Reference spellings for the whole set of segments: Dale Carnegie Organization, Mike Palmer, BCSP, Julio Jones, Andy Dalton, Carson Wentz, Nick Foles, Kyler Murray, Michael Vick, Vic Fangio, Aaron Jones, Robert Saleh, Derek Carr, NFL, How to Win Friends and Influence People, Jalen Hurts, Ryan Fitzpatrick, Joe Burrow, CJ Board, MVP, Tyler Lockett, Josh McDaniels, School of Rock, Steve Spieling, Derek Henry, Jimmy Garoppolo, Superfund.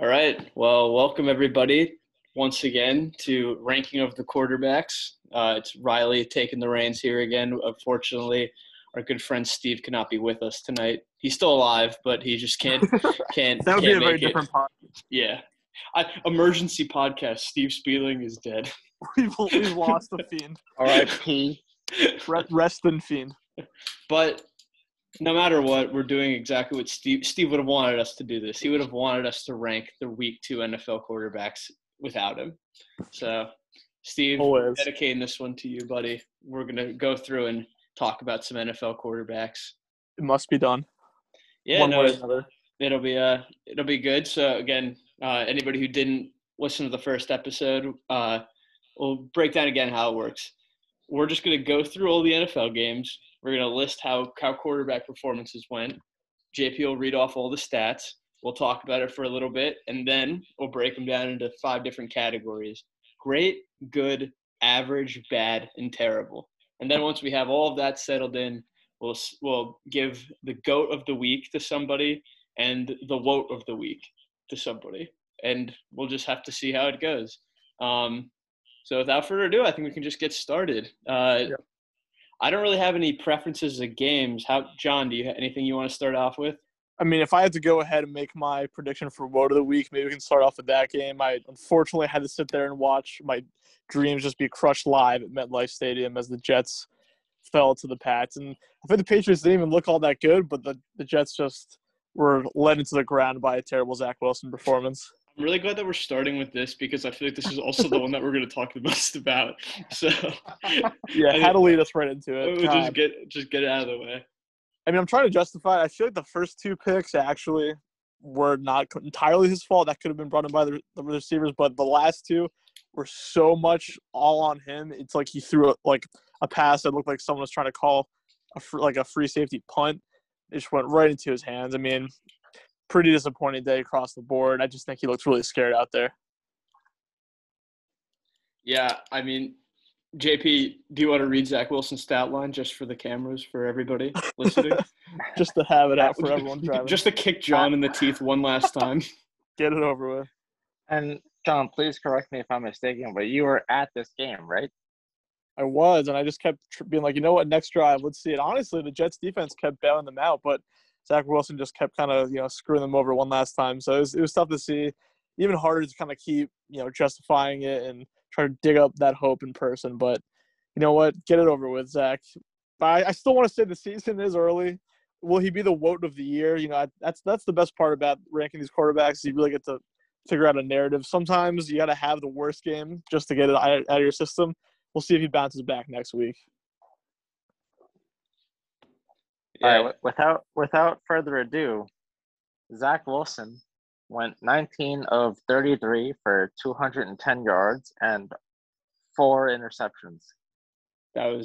All right. Well, welcome everybody once again to Ranking of the Quarterbacks. It's Riley taking the reins here again. Unfortunately, our good friend Steve cannot be with us tonight. He's still alive, but he just can't. That would be a very different podcast. Yeah. Emergency podcast. Steve Spieling is dead. We've lost the Fiend. All right. Rest in Fiend. But no matter what, we're doing exactly what Steve would have wanted us to do this. He would have wanted us to rank the Week 2 NFL quarterbacks without him. So, Steve, I'm dedicating this one to you, buddy. We're going to go through and talk about some NFL quarterbacks. It must be done. Yeah, one way or another. It'll be good. So, again, anybody who didn't listen to the first episode, we'll break down again how it works. We're just going to go through all the NFL games. We're going to list how quarterback performances went. JP will read off all the stats. We'll talk about it for a little bit, and then we'll break them down into 5 different categories: great, good, average, bad, and terrible. And then once we have all of that settled in, we'll give the GOAT of the week to somebody and the WOAT of the week to somebody, and we'll just have to see how it goes. So without further ado, I think we can just get started. Yeah. I don't really have any preferences of games. John, do you have anything you want to start off with? I mean, if I had to go ahead and make my prediction for WOAT of the week, maybe we can start off with that game. I unfortunately had to sit there and watch my dreams just be crushed live at MetLife Stadium as the Jets fell to the Pats. And I think the Patriots didn't even look all that good, but the Jets just were led into the ground by a terrible Zach Wilson performance. I'm really glad that we're starting with this because I feel like this is also the one that we're going to talk the most about. So yeah, how to lead us right into it. Just get it out of the way. I mean, I'm trying to justify it. I feel like the first 2 picks actually were not entirely his fault. That could have been brought in by the receivers, but the last 2 were so much all on him. It's like he threw a pass that looked like someone was trying to call a free safety punt. It just went right into his hands. I mean, pretty disappointing day across the board. I just think he looks really scared out there. Yeah, I mean, JP, do you want to read Zach Wilson's stat line just for the cameras, for everybody listening? Just to have it out for everyone driving. Just to kick John in the teeth one last time. Get it over with. And, John, please correct me if I'm mistaken, but you were at this game, right? I was, and I just kept being like, you know what, next drive, let's see it. Honestly, the Jets defense kept bailing them out, but Zach Wilson just kept kind of, screwing them over one last time. So it was tough to see, even harder to kind of keep, justifying it and try to dig up that hope in person. But you know what? Get it over with, Zach. But I still want to say the season is early. Will he be the WOAT of the year? That's the best part about ranking these quarterbacks. You really get to figure out a narrative. Sometimes you got to have the worst game just to get it out of your system. We'll see if he bounces back next week. Yeah. All right, without further ado, Zach Wilson went 19 of 33 for 210 yards and 4 interceptions. It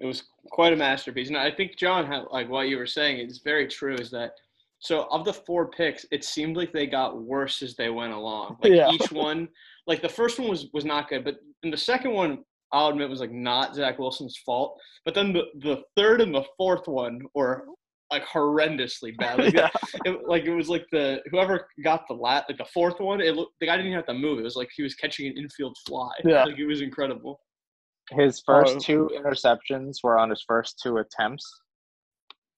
was quite a masterpiece. And I think, John, what you were saying is very true, is that so of the 4 picks, it seemed like they got worse as they went along. Each one, the first one was not good, but in the second one, I'll admit it was not Zach Wilson's fault, but then the third and the fourth one were horrendously bad. It was the whoever got the fourth one, it looked, the guy didn't even have to move. It was like he was catching an infield fly. Yeah. It was incredible. His first 2 interceptions were on his first 2 attempts,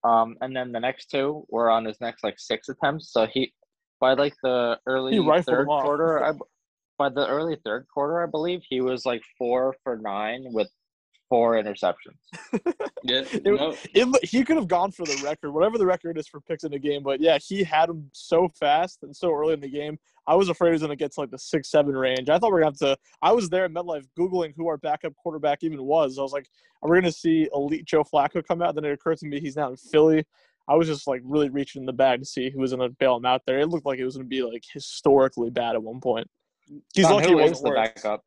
and then the next 2 were on his next 6 attempts. So by the early third quarter, I believe, he was 4 for 9 with 4 interceptions. Yeah, he could have gone for the record, whatever the record is for picks in a game. But, yeah, he had them so fast and so early in the game. I was afraid he was going to get to, the 6-7 range. I thought we were going to have to – I was there at MetLife Googling who our backup quarterback even was. I was like, are we going to see elite Joe Flacco come out? Then it occurred to me he's now in Philly. I was just, really reaching in the bag to see who was going to bail him out there. It looked like it was going to be, historically bad at one point. He's lucky he wasn't the backup.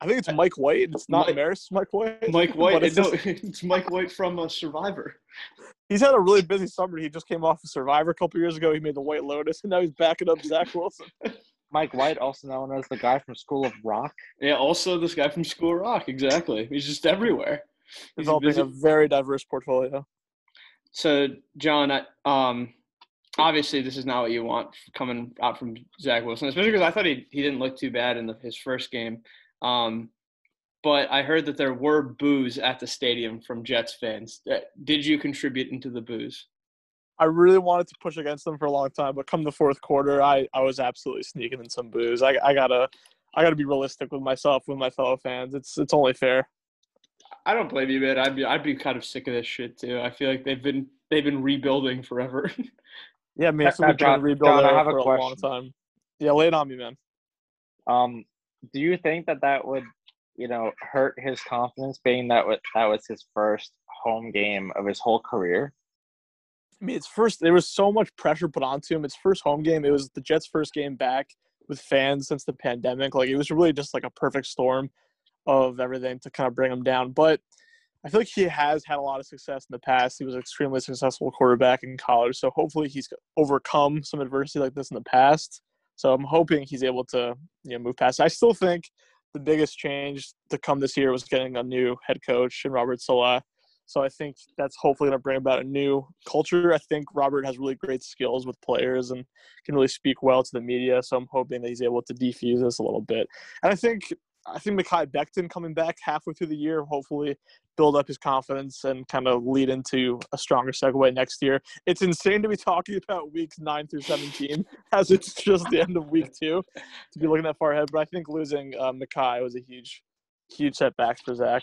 I think it's Mike White. It's not Maris. Mike White. Mike White. It's Mike White from Survivor. He's had a really busy summer. He just came off of Survivor a couple years ago. He made the White Lotus, and now he's backing up Zach Wilson. Mike White, also known as the guy from School of Rock. Yeah, also this guy from School of Rock. Exactly. He's just everywhere. He's developing a very diverse portfolio. So, John, obviously this is not what you want coming out from Zach Wilson, especially because I thought he didn't look too bad in his first game. But I heard that there were boos at the stadium from Jets fans. Did you contribute into the boos? I really wanted to push against them for a long time, but come the fourth quarter, I was absolutely sneaking in some boos. I gotta be realistic with myself, with my fellow fans. It's only fair. I don't blame you, man. I'd be kind of sick of this shit too. I feel like they've been rebuilding forever. Yeah, man. They've been rebuilding for a long time. Yeah, lay it on me, man. Do you think that would, hurt his confidence, being that was his first home game of his whole career? I mean, there was so much pressure put onto him. It's first home game. It was the Jets' first game back with fans since the pandemic. Like, it was really just like a perfect storm of everything to kind of bring him down. But I feel like he has had a lot of success in the past. He was an extremely successful quarterback in college. So hopefully he's overcome some adversity like this in the past. So I'm hoping he's able to, move past it. I still think the biggest change to come this year was getting a new head coach in Robert Saleh. So I think that's hopefully going to bring about a new culture. I think Robert has really great skills with players and can really speak well to the media. So I'm hoping that he's able to defuse this a little bit. And I think Mekhi Becton coming back halfway through the year, hopefully build up his confidence and kind of lead into a stronger segue next year. It's insane to be talking about weeks 9 through 17 as it's just the end of week 2 to be looking that far ahead. But I think losing Mekhi was a huge, huge setback for Zach.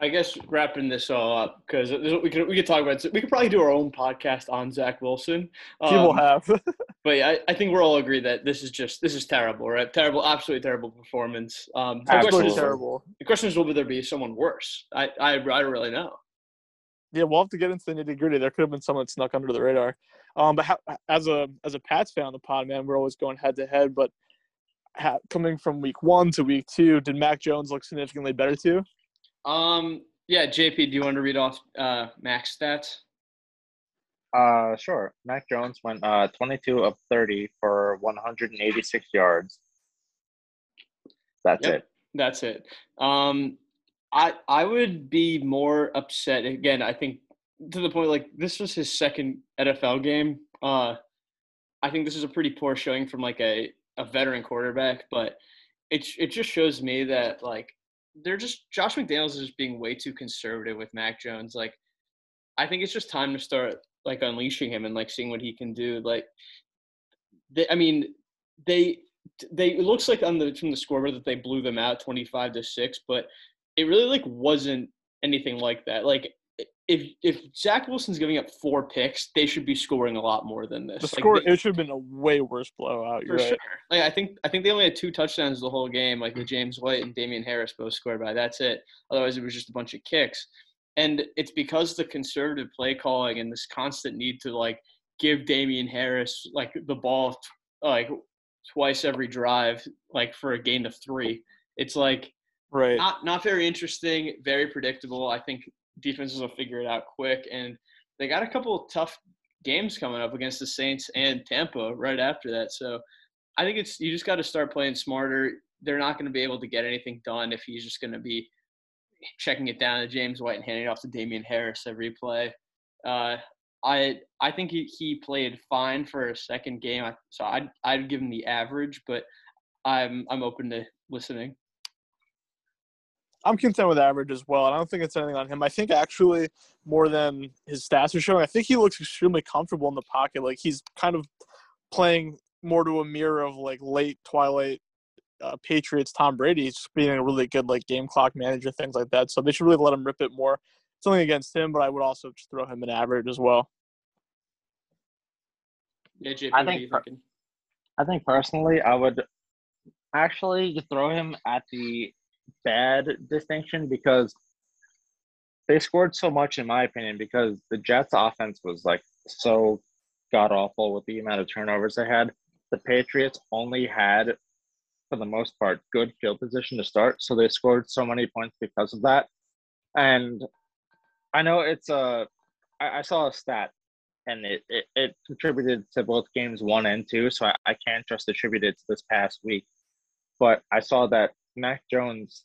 I guess wrapping this all up, because we could talk about it. We could probably do our own podcast on Zach Wilson. People have. But yeah, I think we're all agree that this is terrible, right? Terrible, absolutely terrible performance. Absolutely terrible. The question is, will there be someone worse? I don't really know. Yeah, we'll have to get into the nitty-gritty. There could have been someone that snuck under the radar. But as a Pats fan on the pod, man, we're always going head-to-head. But coming from week 1 to week 2, did Mac Jones look significantly better too? Yeah, JP, do you want to read off Mac's stats? Sure. Mac Jones went 22 of 30 for 186 yards. That's it. I would be more upset again. I think to the point, like, this was his second NFL game. I think this is a pretty poor showing from like a veteran quarterback, but it just shows me that like. Josh McDaniels is just being way too conservative with Mac Jones. Like, I think it's just time to start like unleashing him and like seeing what he can do. Like, it looks like from the scoreboard that they blew them out 25-6, but it really like wasn't anything like that. Like, if Zach Wilson's giving up 4 picks, they should be scoring a lot more than this. It should have been a way worse blowout. You're for right. Sure. Like, I think they only had 2 touchdowns the whole game. Like, the James White and Damian Harris both scored by. That's it. Otherwise, it was just a bunch of kicks. And it's because the conservative play calling and this constant need to like give Damian Harris like the ball like twice every drive, like for a gain of 3. It's like right. Not very interesting. Very predictable. I think. Defenses will figure it out quick, and they got a couple of tough games coming up against the Saints and Tampa right after that. So I think you just got to start playing smarter. They're not going to be able to get anything done if he's just going to be checking it down to James White and handing it off to Damian Harris every play. I think he played fine for a second game, so I'd give him the average, but I'm open to listening. I'm content with average as well. I don't think it's anything on him. I think actually more than his stats are showing, I think he looks extremely comfortable in the pocket. Like, he's kind of playing more to a mirror of like late Twilight Patriots Tom Brady. He's just being a really good like game clock manager, things like that. So they should really let him rip it more. It's only against him, but I would also just throw him an average as well. Yeah, JP, what are you thinking? I think personally I would actually throw him at the bad distinction, because they scored so much, in my opinion, because the Jets offense was like so god awful with the amount of turnovers they had. The Patriots only had, for the most part, good field position to start, so they scored so many points because of that. And I know I saw a stat, and it contributed to both games 1 and 2, so I can't just attribute it to this past week, but I saw that Mac Jones,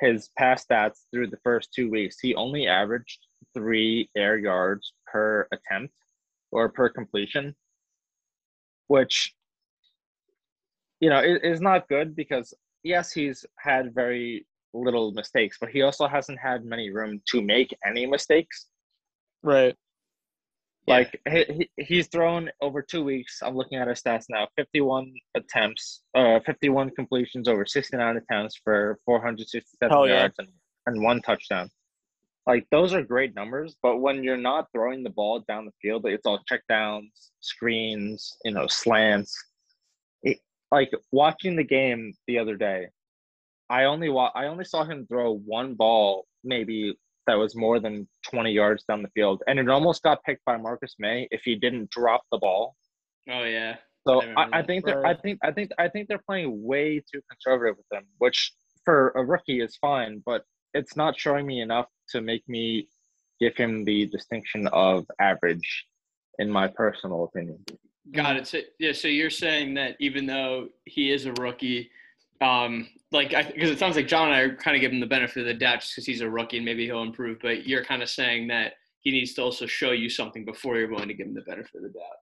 his pass stats through the first 2 weeks, he only averaged 3 air yards per attempt, or per completion, which, you know, is not good because, yes, he's had very little mistakes, but he also hasn't had many room to make any mistakes. Right. Like, yeah. He's thrown over 2 weeks. I'm looking at his stats now. 51 attempts, 51 completions over 69 attempts for 467 yards and one touchdown. Like, those are great numbers, but when you're not throwing the ball down the field, it's all checkdowns, screens, you know, slants. Like, watching the game the other day, I only saw him throw one ball maybe that was more than 20 yards down the field, and it almost got picked by Marcus May if he didn't drop the ball. Oh yeah. So I think they're playing way too conservative with him, which for a rookie is fine, but it's not showing me enough to make me give him the distinction of average, in my personal opinion. Got it. So, yeah. So you're saying that even though he is a rookie, because it sounds like John and I are kind of giving him the benefit of the doubt just because he's a rookie and maybe he'll improve, but you're kind of saying that he needs to also show you something before you're willing to give him the benefit of the doubt.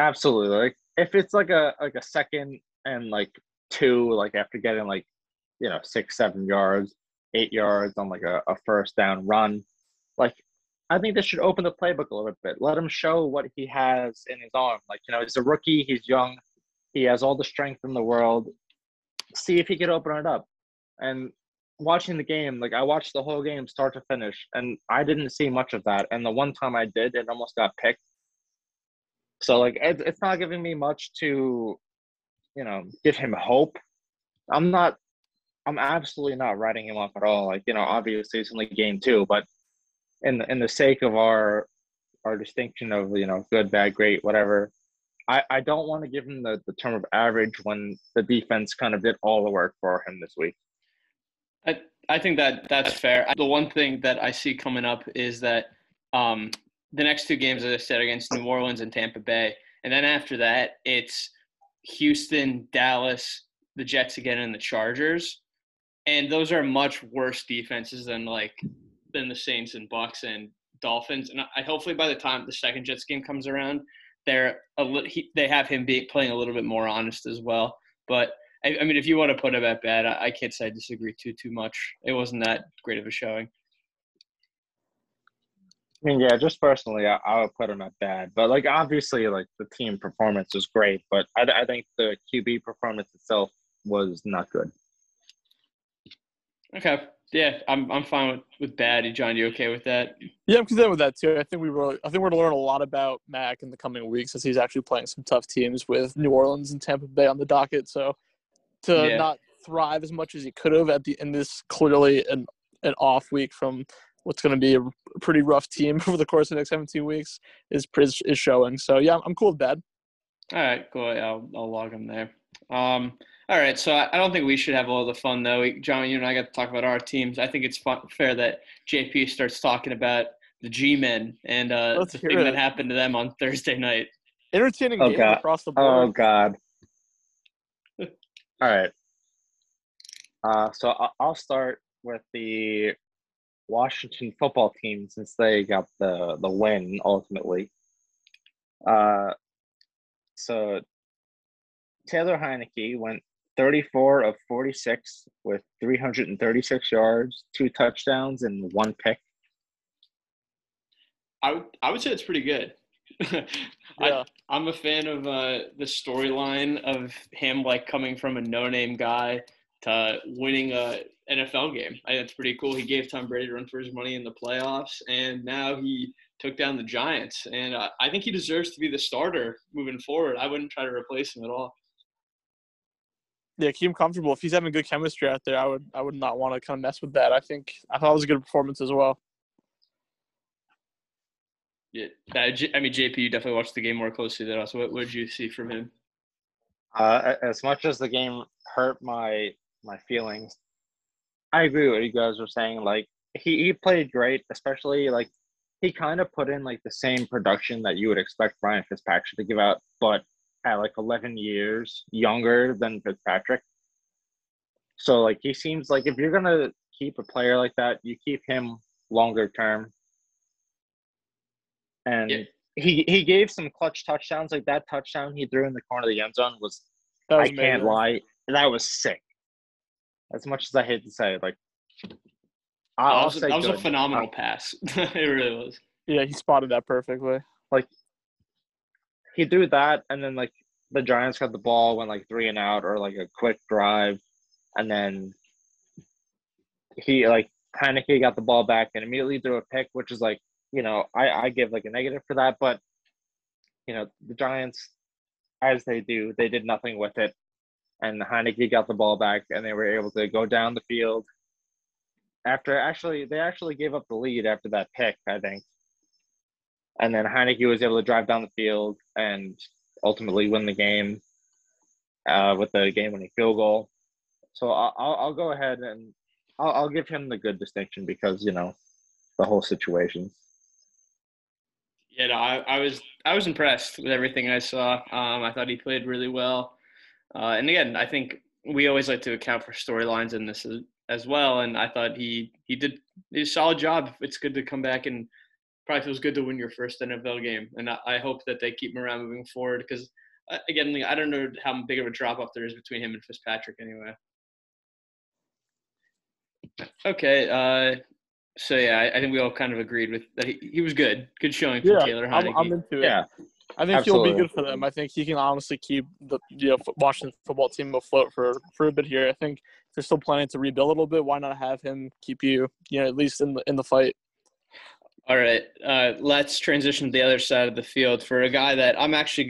Absolutely. Like, if it's like a second and like two, like after getting like, you know, 6, 7 yards, 8 yards on like a first down run, like I think this should open the playbook a little bit. Let him show what he has in his arm. Like, you know, he's a rookie, he's young, he has all the strength in the world. See if he could open it up. And watching the game, like I watched the whole game start to finish, and I didn't see much of that. And the one time I did, it almost got picked. So like, it's not giving me much to, you know, give him hope. I'm absolutely not writing him off at all. Like, you know, obviously it's only game two, but in the sake of our distinction of, you know, good, bad, great, whatever, I don't want to give him the term of average when the defense kind of did all the work for him this week. I think that's fair. The one thing that I see coming up is that the next two games, as I said, against New Orleans and Tampa Bay, and then after that, it's Houston, Dallas, the Jets again, and the Chargers. And those are much worse defenses than the Saints and Bucks and Dolphins. And I hopefully by the time the second Jets game comes around, they have him playing a little bit more honest as well. But I mean, if you want to put him at bad, I can't say I disagree too much. It wasn't that great of a showing. I mean, yeah, just personally, I would put him at bad. But like, obviously, like the team performance was great, but I think the QB performance itself was not good. Okay. Yeah, I'm fine with bad. John, you okay with that? Yeah, I'm content with that too. I think we're gonna learn a lot about Mac in the coming weeks as he's actually playing some tough teams with New Orleans and Tampa Bay on the docket. So to not thrive as much as he could have in this clearly an off week from what's gonna be a pretty rough team over the course of the next 17 weeks is showing. So yeah, I'm cool with bad. All right, cool. I'll log him there. All right, so I don't think we should have all the fun, though. John, you and I got to talk about our teams. I think it's fair that JP starts talking about the G-Men and the thing that happened to them on Thursday night. Entertaining game across the board. Oh, God. All right. So I'll start with the Washington football team since they got the win, ultimately. So Taylor Heineke went 34 of 46 with 336 yards, 2 touchdowns, and 1 pick. I would say it's pretty good. Yeah. I'm a fan of the storyline of him like coming from a no-name guy to winning a NFL game. I think it's pretty cool. He gave Tom Brady a run for his money in the playoffs, and now he took down the Giants. And I think he deserves to be the starter moving forward. I wouldn't try to replace him at all. Yeah, keep him comfortable. If he's having good chemistry out there, I would not want to kind of mess with that. I thought it was a good performance as well. Yeah, I mean, JP, you definitely watched the game more closely than us. What did you see from him? As much as the game hurt my feelings, I agree with what you guys were saying. Like he played great, especially like he kind of put in like the same production that you would expect Ryan Fitzpatrick to give out, but at like 11 years younger than Fitzpatrick. So like he seems like if you're going to keep a player like that, you keep him longer term. And he gave some clutch touchdowns. Like that touchdown he threw in the corner of the end zone was I can't lie, that was sick. As much as I hate to say it, that was a phenomenal pass. It really was. Yeah, he spotted that perfectly. Like he threw that, and then the Giants got the ball, went three and out or a quick drive, and then he Heineke got the ball back and immediately threw a pick, which is I give a negative for that, but the Giants, as they do, they did nothing with it, and Heineke got the ball back and they were able to go down the field. They actually gave up the lead after that pick, I think. And then Heineke was able to drive down the field and ultimately win the game with the game-winning field goal. So I'll go ahead and I'll give him the good distinction because, the whole situation. Yeah, no, I was impressed with everything I saw. I thought he played really well. And again, I think we always like to account for storylines in this as well. And I thought he did a solid job. It's good to come back and probably feels good to win your first NFL game. And I hope that they keep him around moving forward because, again, I don't know how big of a drop-off there is between him and Fitzpatrick anyway. Okay, so yeah, I think we all kind of agreed with that. He was good. Good showing from Taylor Heineke. I'm into it. Yeah, I think he'll be good for them. I think he can honestly keep the Washington football team afloat for a bit here. I think they're still planning to rebuild a little bit. Why not have him keep at least in the fight? All right, let's transition to the other side of the field for a guy that I'm actually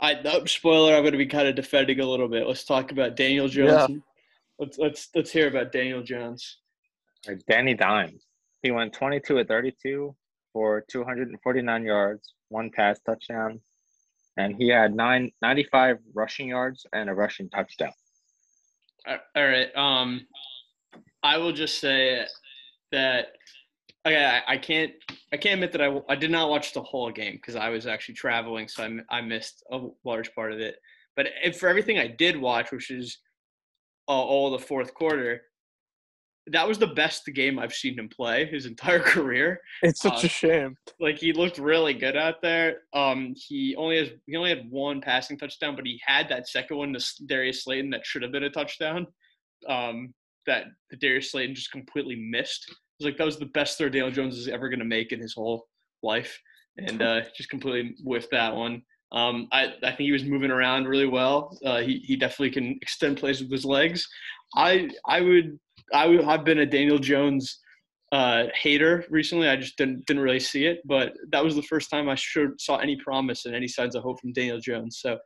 I'm going to be kind of defending a little bit. Let's talk about Daniel Jones. Yeah. Let's hear about Daniel Jones. Danny Dimes. He went 22 of 32 for 249 yards, one pass touchdown, and he had 95 rushing yards and a rushing touchdown. All right. I will just say that I can't admit that I did not watch the whole game because I was actually traveling, so I missed a large part of it. But for everything I did watch, which is all the fourth quarter, that was the best game I've seen him play his entire career. It's such a shame. He looked really good out there. He only had one passing touchdown, but he had that second one to Darius Slayton that should have been a touchdown. That Darius Slayton just completely missed. It was that was the best throw Daniel Jones is ever going to make in his whole life, and just completely whiffed that one. I think he was moving around really well. He definitely can extend plays with his legs. I've been a Daniel Jones hater recently. I just didn't really see it, but that was the first time I saw any promise and any signs of hope from Daniel Jones. So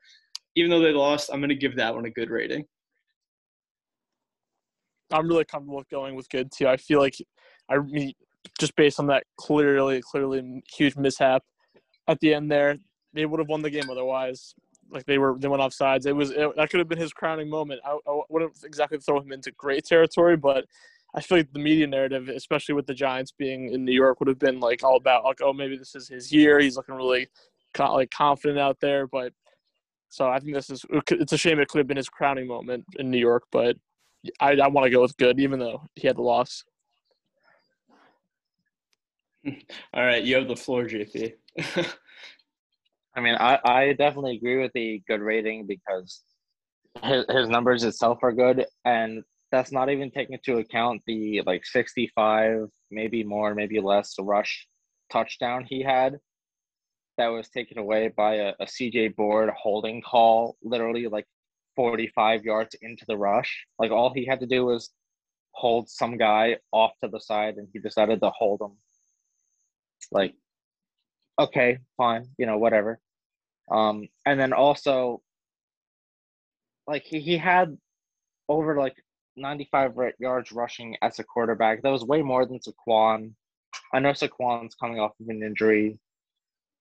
even though they lost, I'm going to give that one a good rating. I'm really comfortable with going with good too. I feel just based on that clearly huge mishap at the end there, they would have won the game otherwise. They went off sides. That could have been his crowning moment. I wouldn't exactly throw him into great territory, but I feel the media narrative, especially with the Giants being in New York, would have been all about maybe this is his year. He's looking really confident out there. But so I think it's a shame it could have been his crowning moment in New York. But I want to go with good, even though he had the loss. All right, you have the floor, JP. I mean, I definitely agree with the good rating because his numbers itself are good, and that's not even taking into account the 65, maybe more, maybe less rush touchdown he had that was taken away by a CJ Board holding call literally 45 yards into the rush. All he had to do was hold some guy off to the side, and he decided to hold him. Okay, fine, whatever. And then also, he had over 95 yards rushing as a quarterback. That was way more than Saquon. I know Saquon's coming off of an injury,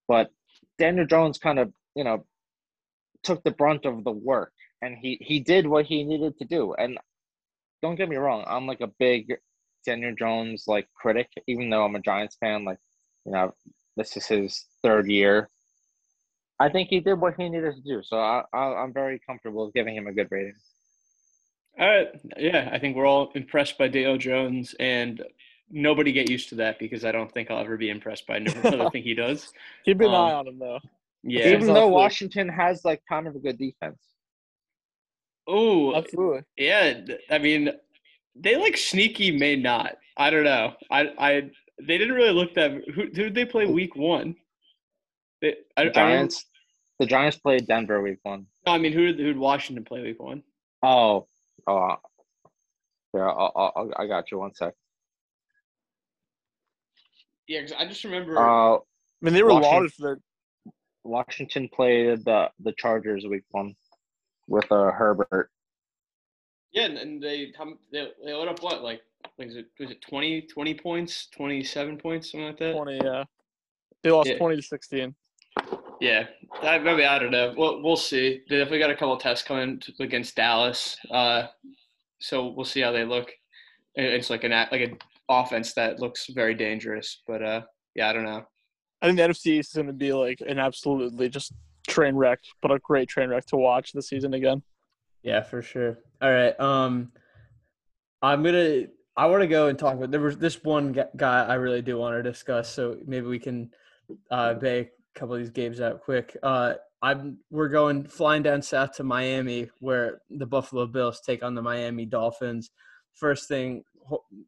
but Daniel Jones kind of, took the brunt of the work, and he did what he needed to do. And don't get me wrong, I'm a big Daniel Jones critic, even though I'm a Giants fan. This is his third year. I think he did what he needed to do, so I'm very comfortable giving him a good rating. All right. Yeah, I think we're all impressed by Daniel Jones, and nobody get used to that because I don't think I'll ever be impressed by another thing he does. Keep an eye on him, though. Yeah. Even though Washington has, like, kind of a good defense. Oh. Absolutely. Yeah. I mean, they, like, sneaky may not. I don't know. I they didn't really look that – who did they play week one? Giants. The Giants played Denver week one. No, I mean, who did Washington play week one? Oh. Yeah, I got you. One sec. Yeah, because I just remember. I mean, they were lauded for their. Washington played the Chargers week one with Herbert. Yeah, and they lit up what, like was it 20 points, 27 points, something like that. 20, yeah. They lost 20-16. Yeah, maybe I don't know. We'll see. They definitely got a couple of tests coming against Dallas, so we'll see how they look. It's like an offense that looks very dangerous, but yeah, I don't know. I think the NFC East is going to be like an absolutely just train wreck, but a great train wreck to watch this season again. Yeah, for sure. All right, I want to go and talk about. There was this one guy I really do want to discuss, so maybe we can bake a couple of these games out quick. We're going flying down south to Miami, where the Buffalo Bills take on the Miami Dolphins. First thing,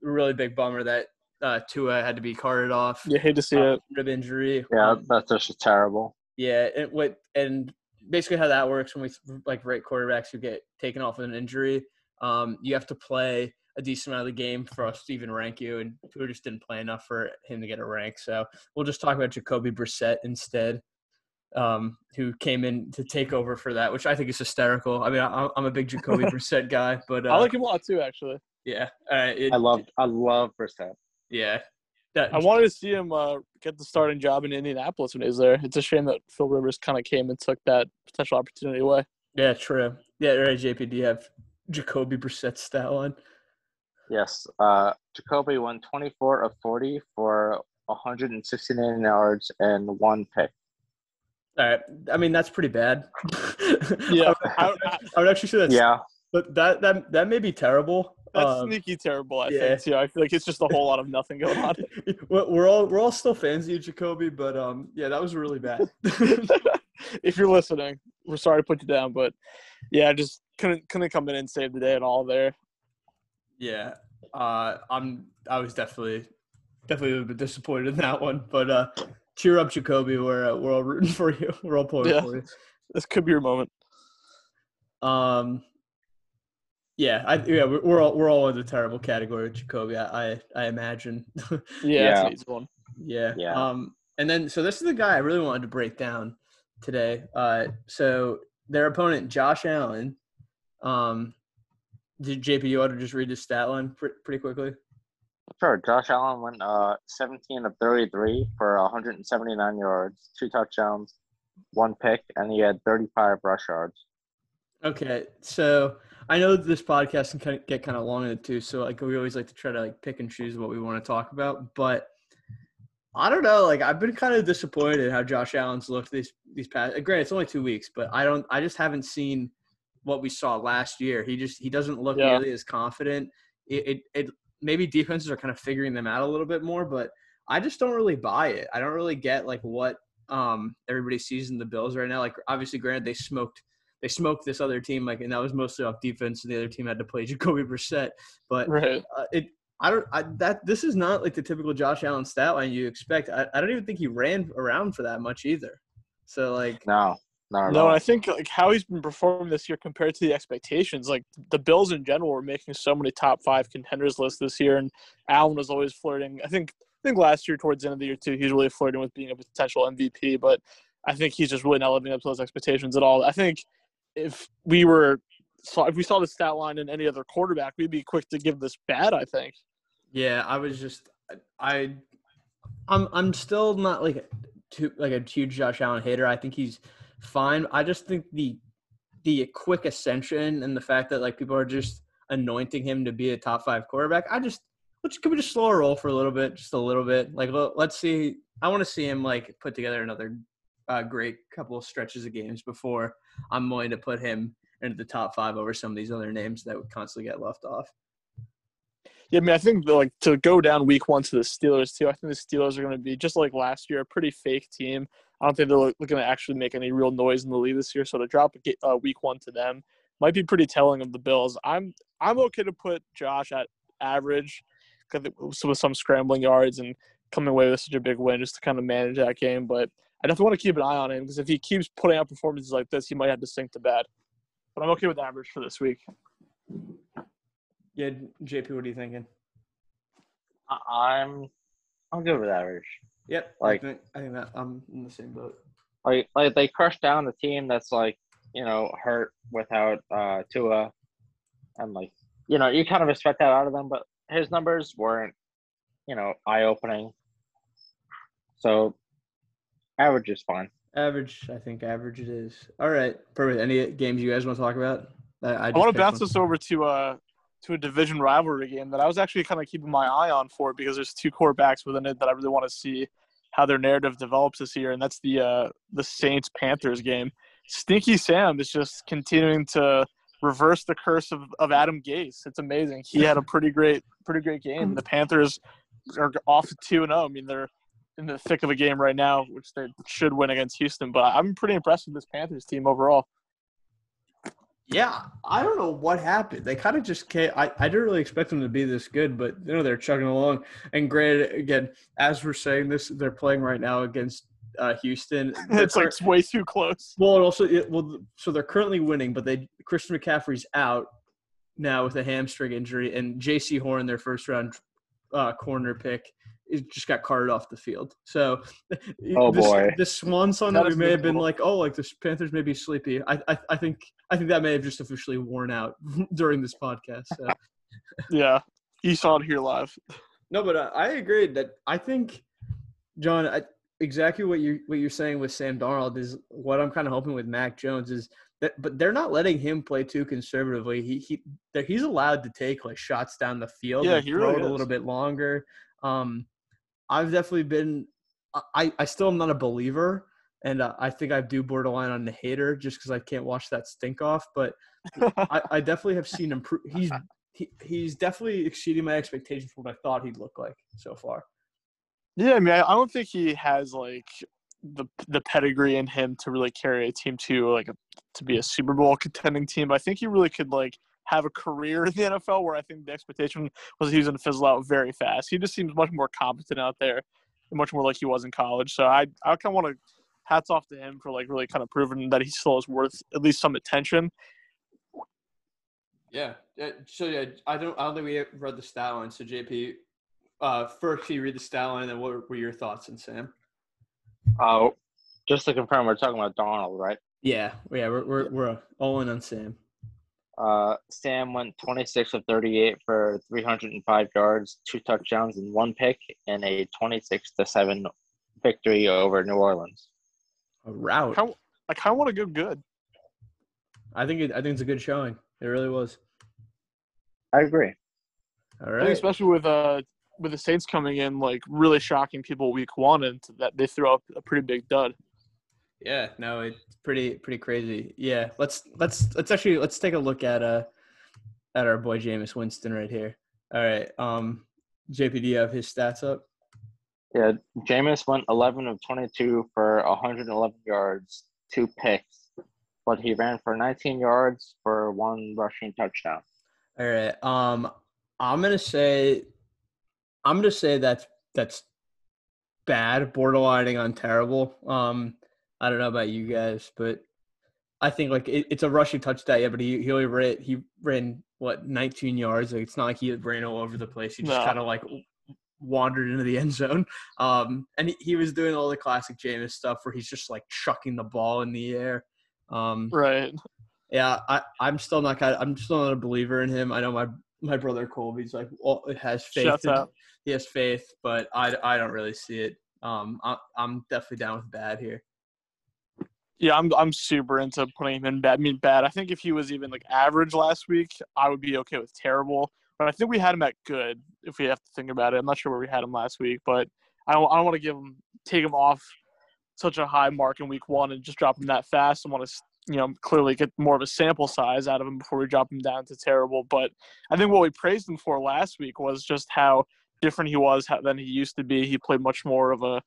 really big bummer that Tua had to be carted off. Yeah, hate to see it. Rib injury. Yeah, that's just terrible. Yeah, and basically how that works when we rate quarterbacks who get taken off with an injury, you have to play a decent amount of the game for us to even rank you, and Tua just didn't play enough for him to get a rank. So we'll just talk about Jacoby Brissett instead, who came in to take over for that, which I think is hysterical. I mean, I'm a big Jacoby Brissett guy, but I like him a lot too, actually. Yeah, all right. I love Brissett. Yeah, I wanted to see him get the starting job in Indianapolis when he was there. It's a shame that Phil Rivers kind of came and took that potential opportunity away. Yeah, true. Yeah, right. JP, do you have Jacoby Brissett's stat line? Yes, Jacoby won 24 of 40 for 169 yards and one pick. All right, I mean that's pretty bad. Yeah, I would actually say that. Yeah, but that may be terrible. That's sneaky terrible, I think too. I feel like it's just a whole lot of nothing going on. We're all still fans of you, Jacoby, but yeah, that was really bad. If you're listening, we're sorry to put you down, but yeah, just couldn't come in and save the day and all there. Yeah, I was definitely a little bit disappointed in that one, but cheer up, Jacoby. We're all rooting for you. We're all pulling for you. This could be your moment. We're all in the terrible category with Jacoby. I imagine. Yeah, it's one. Yeah. And then so this is the guy I really wanted to break down today. So their opponent Josh Allen. JP, you ought to just read his stat line pretty quickly. Sure. Josh Allen went 17 of 33 for 179 yards, 2 touchdowns, 1 pick, and he had 35 rush yards. Okay, so I know that this podcast can get kind of long in it too, so we always like to try to pick and choose what we want to talk about. But I don't know, I've been kind of disappointed how Josh Allen's looked these past. Granted, it's only 2 weeks, but I just haven't seen what we saw last year. He doesn't look nearly as confident. It maybe defenses are kind of figuring them out a little bit more, but I just don't really buy it. I don't really get what everybody sees in the Bills right now. Obviously, granted, they smoked this other team, and that was mostly off defense, and the other team had to play Jacoby Brissett. But right. This is not the typical Josh Allen stat line you expect. I don't even think he ran around for that much either. So no. I think how he's been performing this year compared to the expectations, the Bills in general were making so many top 5 contenders lists this year, and Allen was always flirting. I think last year towards the end of the year too, he was really flirting with being a potential MVP. But I think he's just really not living up to those expectations at all. I think. If we saw the stat line in any other quarterback, we'd be quick to give this bad, I think. Yeah, I was just I'm still not a huge Josh Allen hater. I think he's fine. I just think the quick ascension and the fact that people are just anointing him to be a top 5 quarterback. Can we just slow a roll for a little bit, just a little bit? Let's see. I want to see him put together another great couple of stretches of games before I'm willing to put him into the top 5 over some of these other names that would constantly get left off. Yeah, I mean, I think like to go down week one to the Steelers too. I think the Steelers are going to be just like last year, a pretty fake team. I don't think they're looking to actually make any real noise in the league this year. So to drop week one to them might be pretty telling of the Bills. I'm okay to put Josh at average with some scrambling yards and coming away with such a big win just to kind of manage that game. But I definitely want to keep an eye on him because if he keeps putting out performances like this, he might have to sink to bed. But I'm okay with average for this week. Yeah, JP, what are you thinking? I'm good with average. Yep, like I think that I'm in the same boat. Like they crushed down the team that's like, you know, hurt without Tua, and like, you know, you kind of expect that out of them, but his numbers weren't, you know, eye-opening. So average is fine. Average, I think average it is. All right, perfect. Any games you guys want to talk about? I want to bounce this over to a division rivalry game that I was actually kind of keeping my eye on for because there's two quarterbacks within it that I really want to see how their narrative develops this year, and that's the Saints-Panthers game. Stinky Sam is just continuing to reverse the curse of Adam Gase. It's amazing. He had a pretty great game. The Panthers are off 2-0. I mean, they're in the thick of a game right now, which they should win against Houston. But I'm pretty impressed with this Panthers team overall. Yeah, I don't know what happened. They kind of just came. I didn't really expect them to be this good, but, you know, they're chugging along. And granted, again, as we're saying this, they're playing right now against Houston. It's like way too close. Well, and also, so they're currently winning, but Christian McCaffrey's out now with a hamstring injury, and J.C. Horn, their first-round corner pick, it just got carted off the field. So this swan song that we may have been like, oh, like the Panthers may be sleepy. I think that may have just officially worn out during this podcast. So. Yeah, you saw it here live. No, but I agree that I think, John, exactly what you're saying with Sam Darnold is what I'm kind of hoping with Mac Jones is that, but they're not letting him play too conservatively. He's allowed to take like shots down the field. Yeah, and throw it a little bit longer. I've definitely been – I still am not a believer, and I think I do borderline on the hater just because I can't wash that stink off. But I definitely have seen him – he's definitely exceeding my expectations for what I thought he'd look like so far. Yeah, I mean, I don't think he has, like, the pedigree in him to really carry a team to, like, to be a Super Bowl contending team. But I think he really could, like – have a career in the NFL where I think the expectation was he was going to fizzle out very fast. He just seems much more competent out there and much more like he was in college. So I kind of want to hats off to him for like really kind of proving that he still is worth at least some attention. Yeah. So yeah, I don't think we read the stat line. So JP, first can you read the stat line and then what were your thoughts on Sam? Oh, just to confirm, we're talking about Donald, right? Yeah. Yeah. We're all in on Sam. Sam went 26 of 38 for 305 yards, 2 touchdowns, and 1 pick in a 26-7 victory over New Orleans. A rout. I kind of want to go good. I think it's a good showing. It really was. I agree. All right. I think especially with the Saints coming in, like really shocking people week one, and that they threw up a pretty big dud. Yeah, no, it's pretty crazy. Yeah, let's take a look at our boy Jameis Winston right here. All right, JP, do you have his stats up? Yeah, Jameis went 11 of 22 for 111 yards, 2 picks, but he ran for 19 yards for 1 rushing touchdown. All right, I'm gonna say that's bad, borderlining on terrible. I don't know about you guys, but I think like it's a rushing touchdown. Yeah, but he ran 19 yards. Like it's not like he ran all over the place. He just kind of like wandered into the end zone. And he was doing all the classic Jameis stuff where he's just like chucking the ball in the air. Right. Yeah, I'm still not a believer in him. I know my brother Colby's like has faith. Shut up. He has faith, but I don't really see it. I'm definitely down with bad here. Yeah, I'm super into putting him in bad. I mean, bad. I think if he was even like average last week, I would be okay with terrible. But I think we had him at good. If we have to think about it, I'm not sure where we had him last week, but I don't want to take him off such a high mark in week one and just drop him that fast. I want to you know, clearly get more of a sample size out of him before we drop him down to terrible. But I think what we praised him for last week was just how different he was than he used to be. He played much more of a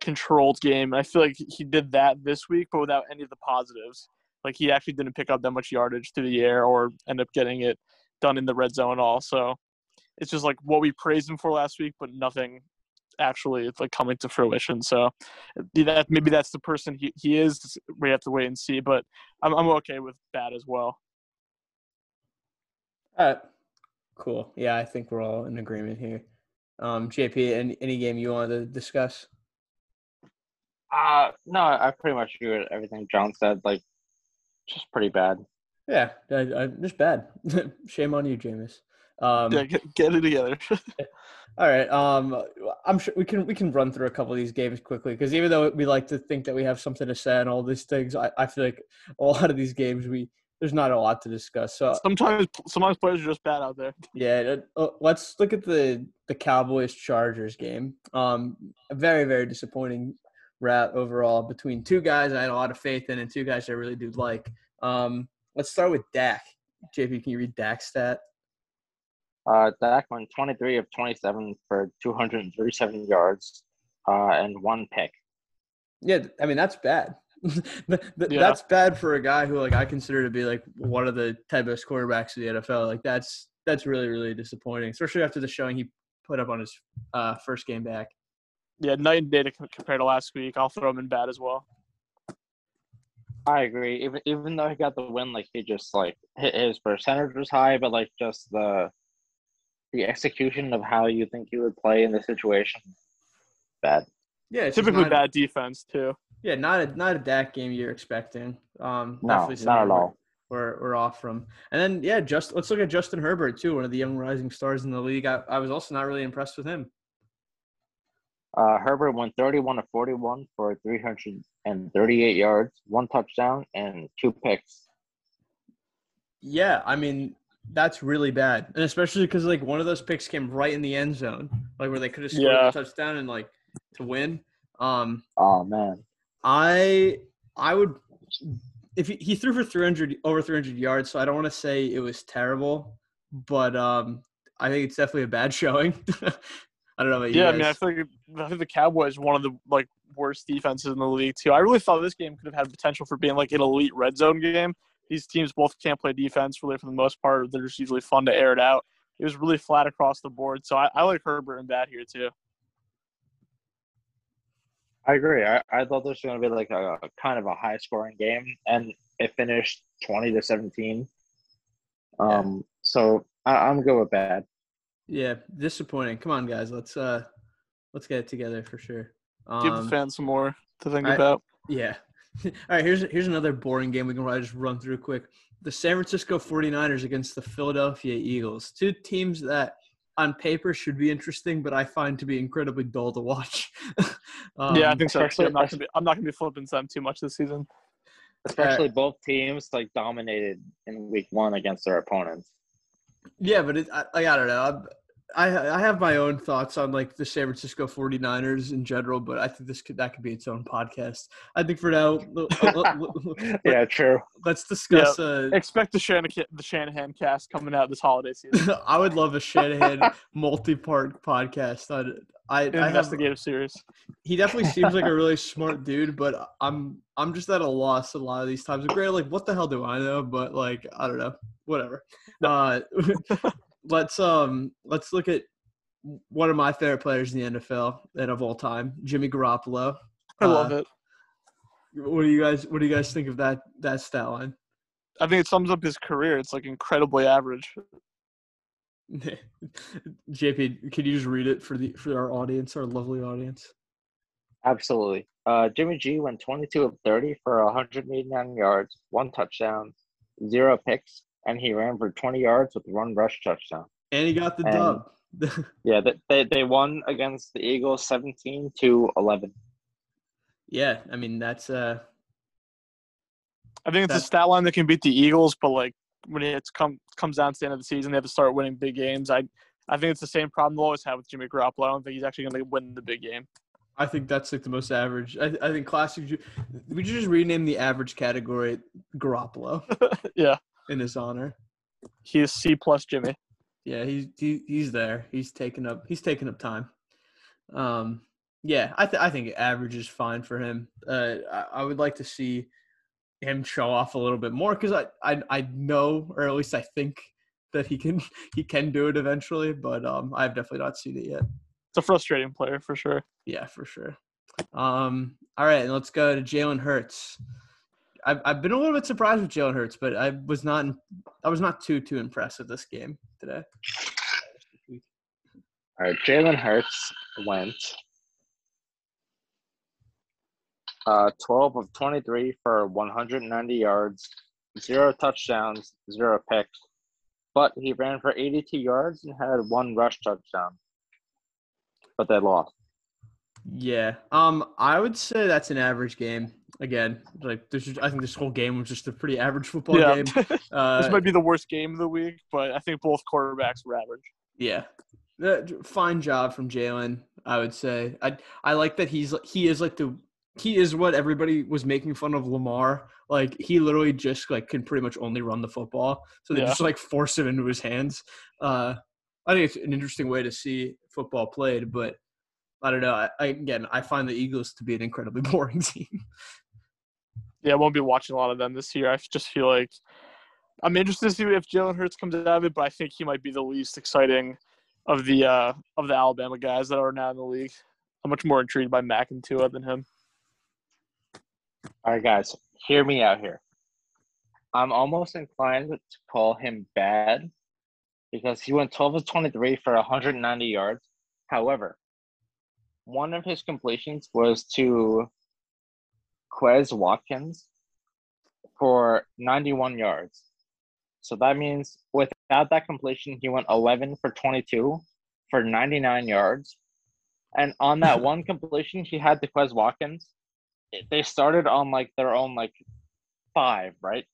controlled game. I feel like he did that this week, but without any of the positives. Like, he actually didn't pick up that much yardage through the air or end up getting it done in the red zone at all. So it's just like what we praised him for last week, but nothing actually it's like coming to fruition. So that maybe that's the person he is. We have to wait and see, but I'm okay with that as well. All right, cool. Yeah, I think we're all in agreement here. JP, any game you wanted to discuss? No, I pretty much agree with everything John said. Like, just pretty bad. Yeah, just bad. Shame on you, Jameis. Yeah, get it together. All right. I'm sure we can run through a couple of these games quickly, because even though we like to think that we have something to say on all these things, I feel like a lot of these games there's not a lot to discuss. So sometimes players are just bad out there. Yeah. Let's look at the Cowboys-Chargers game. A very, very disappointing route overall between two guys I had a lot of faith in and two guys I really do like. Let's start with Dak. JP, can you read Dak's stat? Dak went 23 of 27 for 237 yards and one pick. Yeah, I mean, that's bad. That's bad for a guy who, like, I consider to be, like, one of the type of quarterbacks of the NFL. Like, that's really, really disappointing, especially after the showing he put up on his first game back. Yeah, night and day compared to last week. I'll throw him in bad as well. I agree. Even though he got the win, like, he just, like, his percentage was high, but, like, just the execution of how you think you would play in the situation, bad. Yeah, typically bad defense too. Yeah, not a Dak game you're expecting. No, not at all. We're off from. And then let's look at Justin Herbert too, one of the young rising stars in the league. I was also not really impressed with him. Herbert went 31 of 41 for 338 yards, one touchdown, and two picks. Yeah, I mean, that's really bad. And especially because, like, one of those picks came right in the end zone, like, where they could have scored a touchdown and, like, to win. Oh, man. I would – if he threw for over 300 yards, so I don't want to say it was terrible, but I think it's definitely a bad showing. I don't know about you guys. I mean, I think the Cowboys are one of the, like, worst defenses in the league, too. I really thought this game could have had potential for being, like, an elite red zone game. These teams both can't play defense really for the most part. They're just usually fun to air it out. It was really flat across the board. So I like Herbert in that here too. I agree. I thought this was going to be like a kind of a high scoring game, and it finished 20-17. So I'm good with that. Yeah, disappointing. Come on, guys. Let's get it together for sure. Give the fans some more to think about. Yeah. All right, here's another boring game we can probably just run through quick. The San Francisco 49ers against the Philadelphia Eagles. Two teams that on paper should be interesting, but I find to be incredibly dull to watch. Yeah, I think so. I'm not going to be flipping them too much this season. Especially both teams, like, dominated in week one against their opponents. Yeah, but I don't know. I have my own thoughts on, like, the San Francisco 49ers in general, but I think that could be its own podcast. I think for now, yeah, true. Let's discuss. Yeah. Expect the Shanahan cast coming out this holiday season. I would love a Shanahan multi-part podcast on investigative series. He definitely seems like a really smart dude, but I'm just at a loss a lot of these times. Great, like, what the hell do I know? But, like, I don't know. Whatever. Let's look at one of my favorite players in the NFL and of all time, Jimmy Garoppolo. I love it. What do you guys think of that stat line? I think it sums up his career. It's, like, incredibly average. JP, can you just read it for our audience, our lovely audience? Absolutely. Jimmy G went 22 of 30 for 189 yards, one touchdown, zero picks. And he ran for 20 yards with one rush touchdown. And he got the dub. Yeah, they won against the Eagles 17-11. Yeah, I mean, that's I think it's a stat line that can beat the Eagles, but, like, when it comes down to the end of the season, they have to start winning big games. I think it's the same problem they always have with Jimmy Garoppolo. I don't think he's actually going to win the big game. I think that's like the most average. I think classic. Would you just rename the average category Garoppolo? Yeah. In his honor. He is C plus Jimmy. Yeah, he's there. He's taking up time. Yeah, I think average is fine for him. I would like to see him show off a little bit more because I know, or at least I think that he can do it eventually. But I've definitely not seen it yet. It's a frustrating player for sure. Yeah, for sure. All right, and let's go to Jalen Hurts. I've been a little bit surprised with Jalen Hurts, but I was not too impressed with this game today. All right, Jalen Hurts went 12 of 23 for 190 yards, 0 touchdowns, 0 picks, but he ran for 82 yards and had 1 rush touchdown. But they lost. Yeah. I would say that's an average game. Again, like I think this whole game was just a pretty average football game. This might be the worst game of the week, but I think both quarterbacks were average. Yeah. Fine job from Jalen, I would say. I like that he is what everybody was making fun of Lamar. Like he literally just like can pretty much only run the football. So they just like force him into his hands. I think it's an interesting way to see football played, but I don't know. I find the Eagles to be an incredibly boring team. Yeah, I won't be watching a lot of them this year. I just feel like I'm interested to see if Jalen Hurts comes out of it, but I think he might be the least exciting of the Alabama guys that are now in the league. I'm much more intrigued by Mac and Tua than him. All right, guys, hear me out here. I'm almost inclined to call him bad, because he went 12 of 23 for 190 yards. However, one of his completions was to Quez Watkins for 91 yards. So that means without that completion, he went 11 for 22 for 99 yards. And on that one completion, he had to Quez Watkins. They started on like their own like 5, right?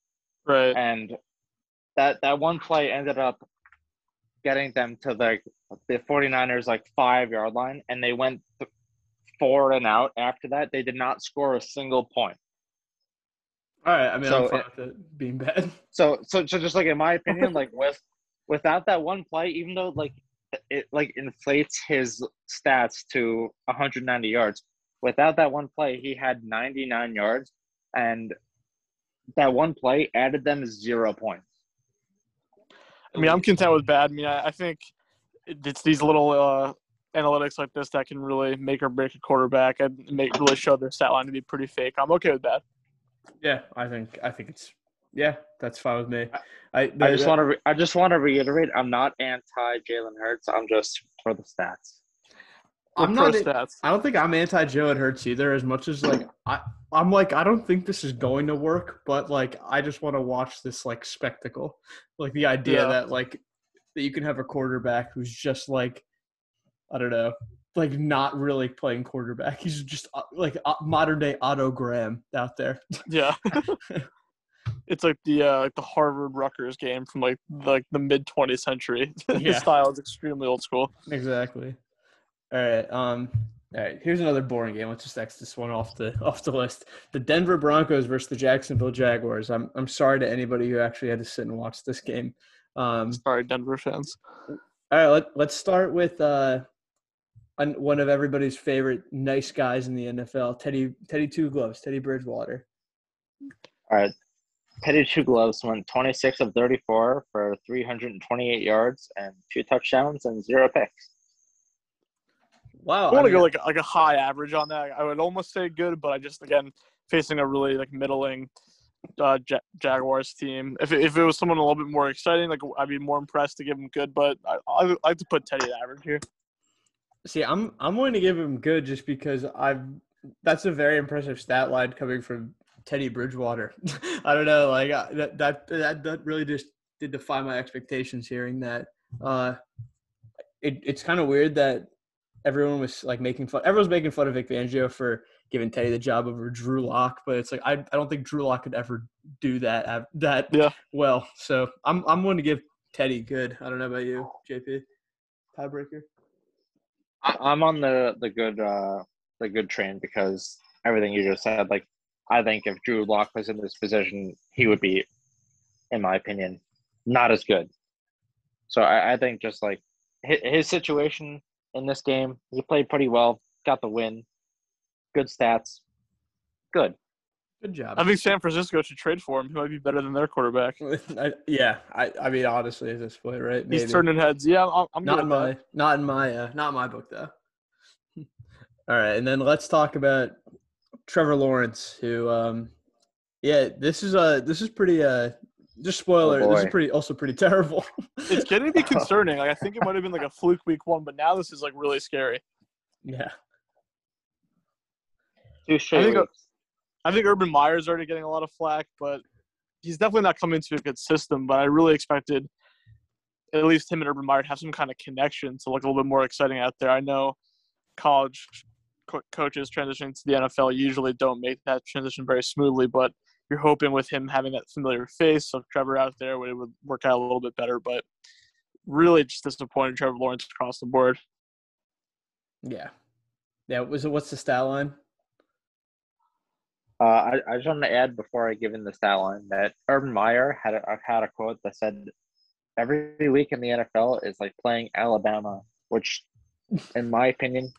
Right. And that one play ended up getting them to the 49ers 5-yard line, and they went forward and out after that. They did not score a single point. All right, I mean, I'm fine with it being bad. So just in my opinion, without that one play, even though it inflates his stats to 190 yards, without that one play, he had 99 yards, and that one play added them 0 points. I mean, I'm content with bad. I mean, I think it's these little analytics like this that can really make or break a quarterback and really show their stat line to be pretty fake. I'm okay with bad. Yeah, I think it's – yeah, that's fine with me. I just want to reiterate, I'm not anti-Jalen Hurts. I'm just for the stats. I don't think I'm anti-Jalen Hurts either, as much as I don't think this is going to work, but I just want to watch this spectacle. The idea that you can have a quarterback who's just I don't know, not really playing quarterback. He's just modern day Otto Graham out there. Yeah. It's the Harvard Rutgers game from the mid 20th century. The style is extremely old school. Exactly. All right. Here's another boring game. Let's just X this one off the list. The Denver Broncos versus the Jacksonville Jaguars. I'm sorry to anybody who actually had to sit and watch this game. Sorry, Denver fans. All right. Let's start with one of everybody's favorite nice guys in the NFL, Teddy Two Gloves, Teddy Bridgewater. All right. Teddy Two Gloves went 26 of 34 for 328 yards and 2 touchdowns and 0 picks. Wow, I want to go a high average on that. I would almost say good, but I just facing a really middling Jaguars team. If it was someone a little bit more exciting, I'd be more impressed to give him good. But I like to put Teddy average here. See, I'm willing to give him good just because that's a very impressive stat line coming from Teddy Bridgewater. I don't know, that really just did defy my expectations. Hearing that, it's kind of weird that. Everyone was making fun of Vic Fangio for giving Teddy the job over Drew Lock, but it's I don't think Drew Lock could ever do that well. So I'm willing to give Teddy good. I don't know about you, JP. Tiebreaker. I'm on the good the good trend, because everything you just said, like, I think if Drew Lock was in this position, he would be, in my opinion, not as good. So I think just like his situation in this game, he played pretty well, got the win, good stats, good. Good job. I think San Francisco should trade for him. He might be better than their quarterback. I mean, honestly, at this point, right? Maybe. He's turning heads. Yeah, I'm not in my that. not in my book though. All right, and then let's talk about Trevor Lawrence, who, this is pretty just spoiler. This is pretty terrible. It's getting to be concerning. Like, I think it might have been like a fluke week one, but now this is like really scary. Yeah. I think Urban Meyer is already getting a lot of flack, but he's definitely not coming to a good system. But I really expected at least him and Urban Meyer to have some kind of connection to look a little bit more exciting out there. I know college coaches transitioning to the NFL usually don't make that transition very smoothly, but you're hoping with him having that familiar face of Trevor out there, it would work out a little bit better. But really just disappointed Trevor Lawrence across the board. Yeah. Yeah, what's the stat line? I just want to add before I give in the stat line that Urban Meyer had a quote that said, "Every week in the NFL is like playing Alabama," which, in my opinion,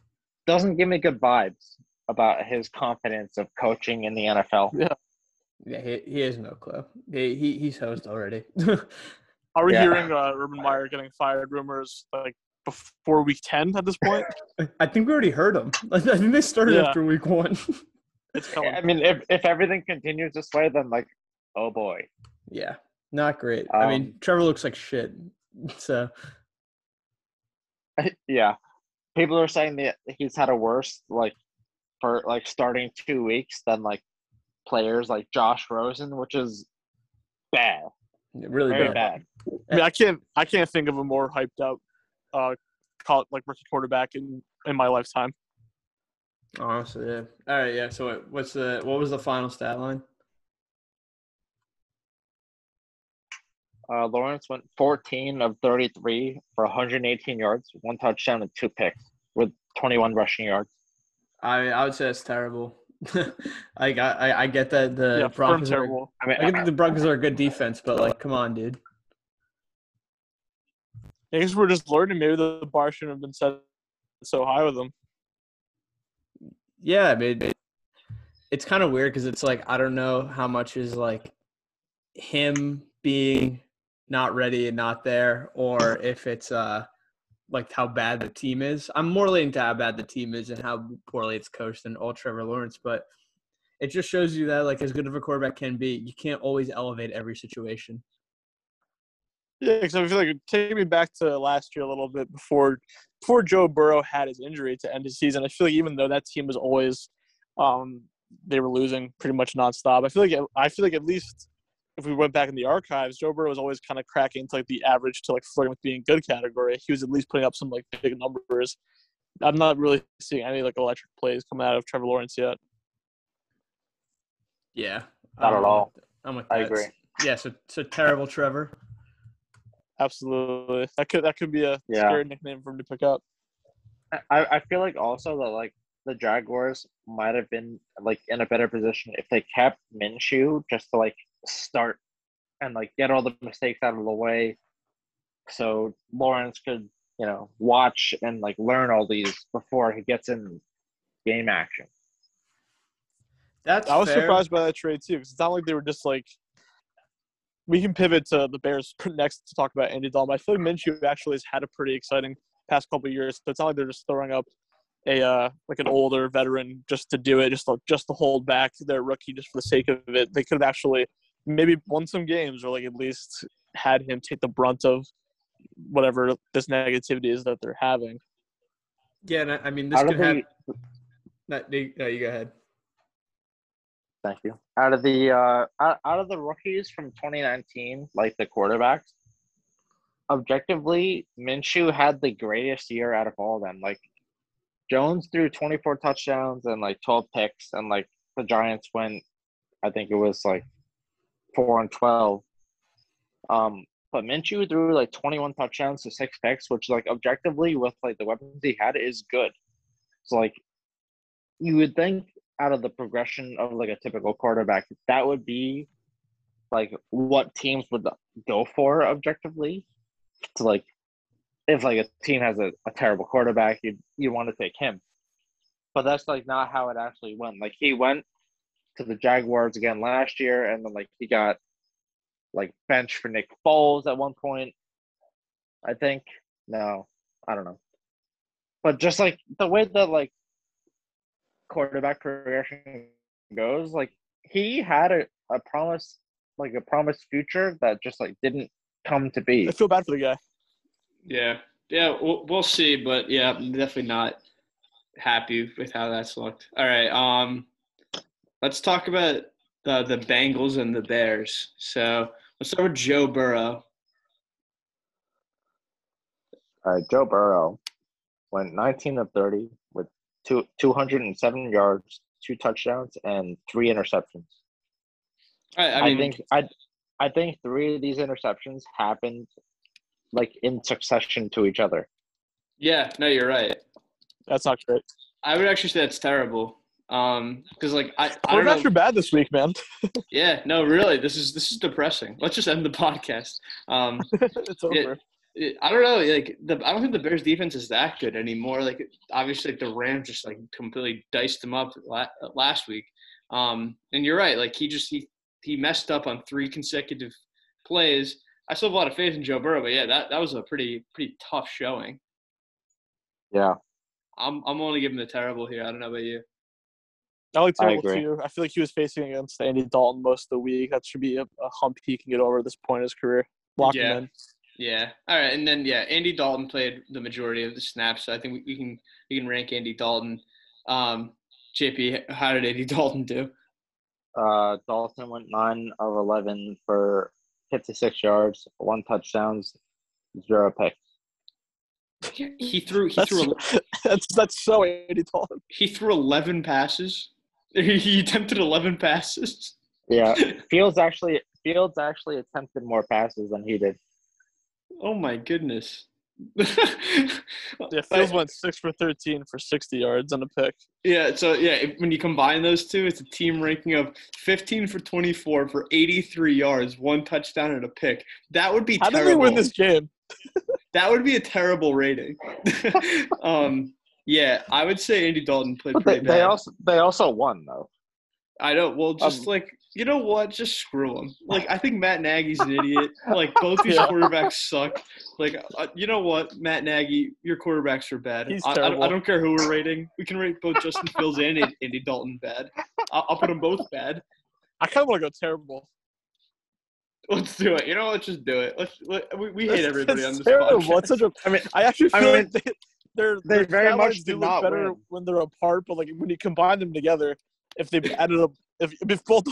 doesn't give me good vibes about his confidence of coaching in the NFL. Yeah, he has no clue. He's hosed already. Are we hearing Urban Meyer getting fired rumors like before week 10 at this point? I think we already heard them. I think they started after week 1. It's coming. I mean, if everything continues this way, then, like, oh, boy. Yeah, not great. I mean, Trevor looks like shit, so. Yeah. People are saying that he's had a worse, like, for, like, starting 2 weeks than, like, players like Josh Rosen, which is bad. Really Very bad. I mean, I can't think of a more hyped-up, rookie quarterback in my lifetime. Honestly, yeah. All right, yeah. So, what was the final stat line? Lawrence went 14 of 33 for 118 yards, 1 touchdown, and 2 picks with 21 rushing yards. I mean, I would say that's terrible. I get that the Broncos are. I mean, I get that the Broncos are a good defense, but like, come on, dude. I guess we're just learning. Maybe the bar shouldn't have been set so high with them. Yeah, I mean, it's kind of weird because it's like, I don't know how much is like him being not ready and not there, or if it's like how bad the team is. I'm more leaning to how bad the team is and how poorly it's coached than all Trevor Lawrence, but it just shows you that like as good of a quarterback can be, you can't always elevate every situation. Yeah, because I feel like it takes me back to last year a little bit before Joe Burrow had his injury to end his season. I feel like even though that team was always they were losing pretty much nonstop, I feel like at least if we went back in the archives, Joe Burrow was always kind of cracking to like the average to like flirting with being good category. He was at least putting up some like big numbers. I'm not really seeing any like electric plays coming out of Trevor Lawrence yet. Yeah, not at all. I'm with that. I agree. Yeah, so terrible, Trevor. Absolutely. That could be a scary nickname for him to pick up. I feel like also that like the Jaguars might have been like in a better position if they kept Minshew just to like start and like get all the mistakes out of the way so Lawrence could, you know, watch and like learn all these before he gets in game action. I was surprised by that trade too, because it's not like they were just like, we can pivot to the Bears next to talk about Andy Dalton. I feel like Minshew actually has had a pretty exciting past couple of years. So it's not like they're just throwing up a like an older veteran just to do it, just to hold back their rookie just for the sake of it. They could have actually maybe won some games, or like at least had him take the brunt of whatever this negativity is that they're having. Yeah, and I mean, this could have. No, you go ahead. Thank you. Out of the rookies from 2019, like the quarterbacks, objectively, Minshew had the greatest year out of all of them. Like, Jones threw 24 touchdowns and like 12 picks, and like the Giants went, I think it was like 4-12. But Minshew threw like 21 touchdowns to 6 picks, which like objectively with like the weapons he had is good. So like, you would think out of the progression of like a typical quarterback, that would be like what teams would go for objectively. To like, if like a team has a terrible quarterback, you want to take him. But that's like not how it actually went. Like he went to the Jaguars again last year, and then like he got like benched for Nick Foles at one point. I think no, I don't know. But just like the way that like quarterback progression goes, like he had a promised future that just like didn't come to be. I feel bad for the guy. Yeah, we'll see, but yeah, I'm definitely not happy with how that's looked. All right, let's talk about the Bengals and the Bears. So let's start with Joe Burrow. All right, Joe Burrow went 19 of 30 with 207 yards, 2 touchdowns, and 3 interceptions. I think 3 of these interceptions happened like in succession to each other. Yeah, no, you're right. That's not great. I would actually say that's terrible. Because like I don't know. Quarterbacks are bad this week, man. Yeah, no, really, this is depressing. Let's just end the podcast. It's over. I don't know. Like I don't think the Bears defense is that good anymore. Like obviously, the Rams just like completely diced him up last week. And you're right. Like he messed up on 3 consecutive plays. I still have a lot of faith in Joe Burrow, but yeah, that was a pretty tough showing. Yeah, I'm only giving the terrible here. I don't know about you. I like terrible too. I feel like he was facing against Andy Dalton most of the week. That should be a hump he can get over at this point in his career. Lock him in. Yeah. All right. And then, yeah, Andy Dalton played the majority of the snaps. So I think we can rank Andy Dalton. JP, how did Andy Dalton do? Dalton went 9 of 11 for 56 yards, 1 touchdown, 0 picks. That's so Andy Dalton. He threw 11 passes. He attempted 11 passes. Yeah. Fields actually attempted more passes than he did. Oh my goodness! Fields went 6 for 13 for 60 yards on a pick. Yeah, so when you combine those two, it's a team ranking of 15 for 24 for 83 yards, 1 touchdown and a pick. That would be terrible. How did they win this game? That would be a terrible rating. Yeah, I would say Andy Dalton played pretty bad. They also won though. I don't. Well, just like. You know what? Just screw them. Like, I think Matt Nagy's an idiot. Like, both these quarterbacks suck. Like, you know what, Matt Nagy, your quarterbacks are bad. He's terrible. I don't care who we're rating. We can rate both Justin Fields and Andy Dalton bad. I'll put them both bad. I kind of want to go terrible. Let's do it. You know, let's just do it. We hate everybody on this podcast. It's such a, I actually feel like they're very much do look better when they're apart, but like when you combine them together, if they've added up. If both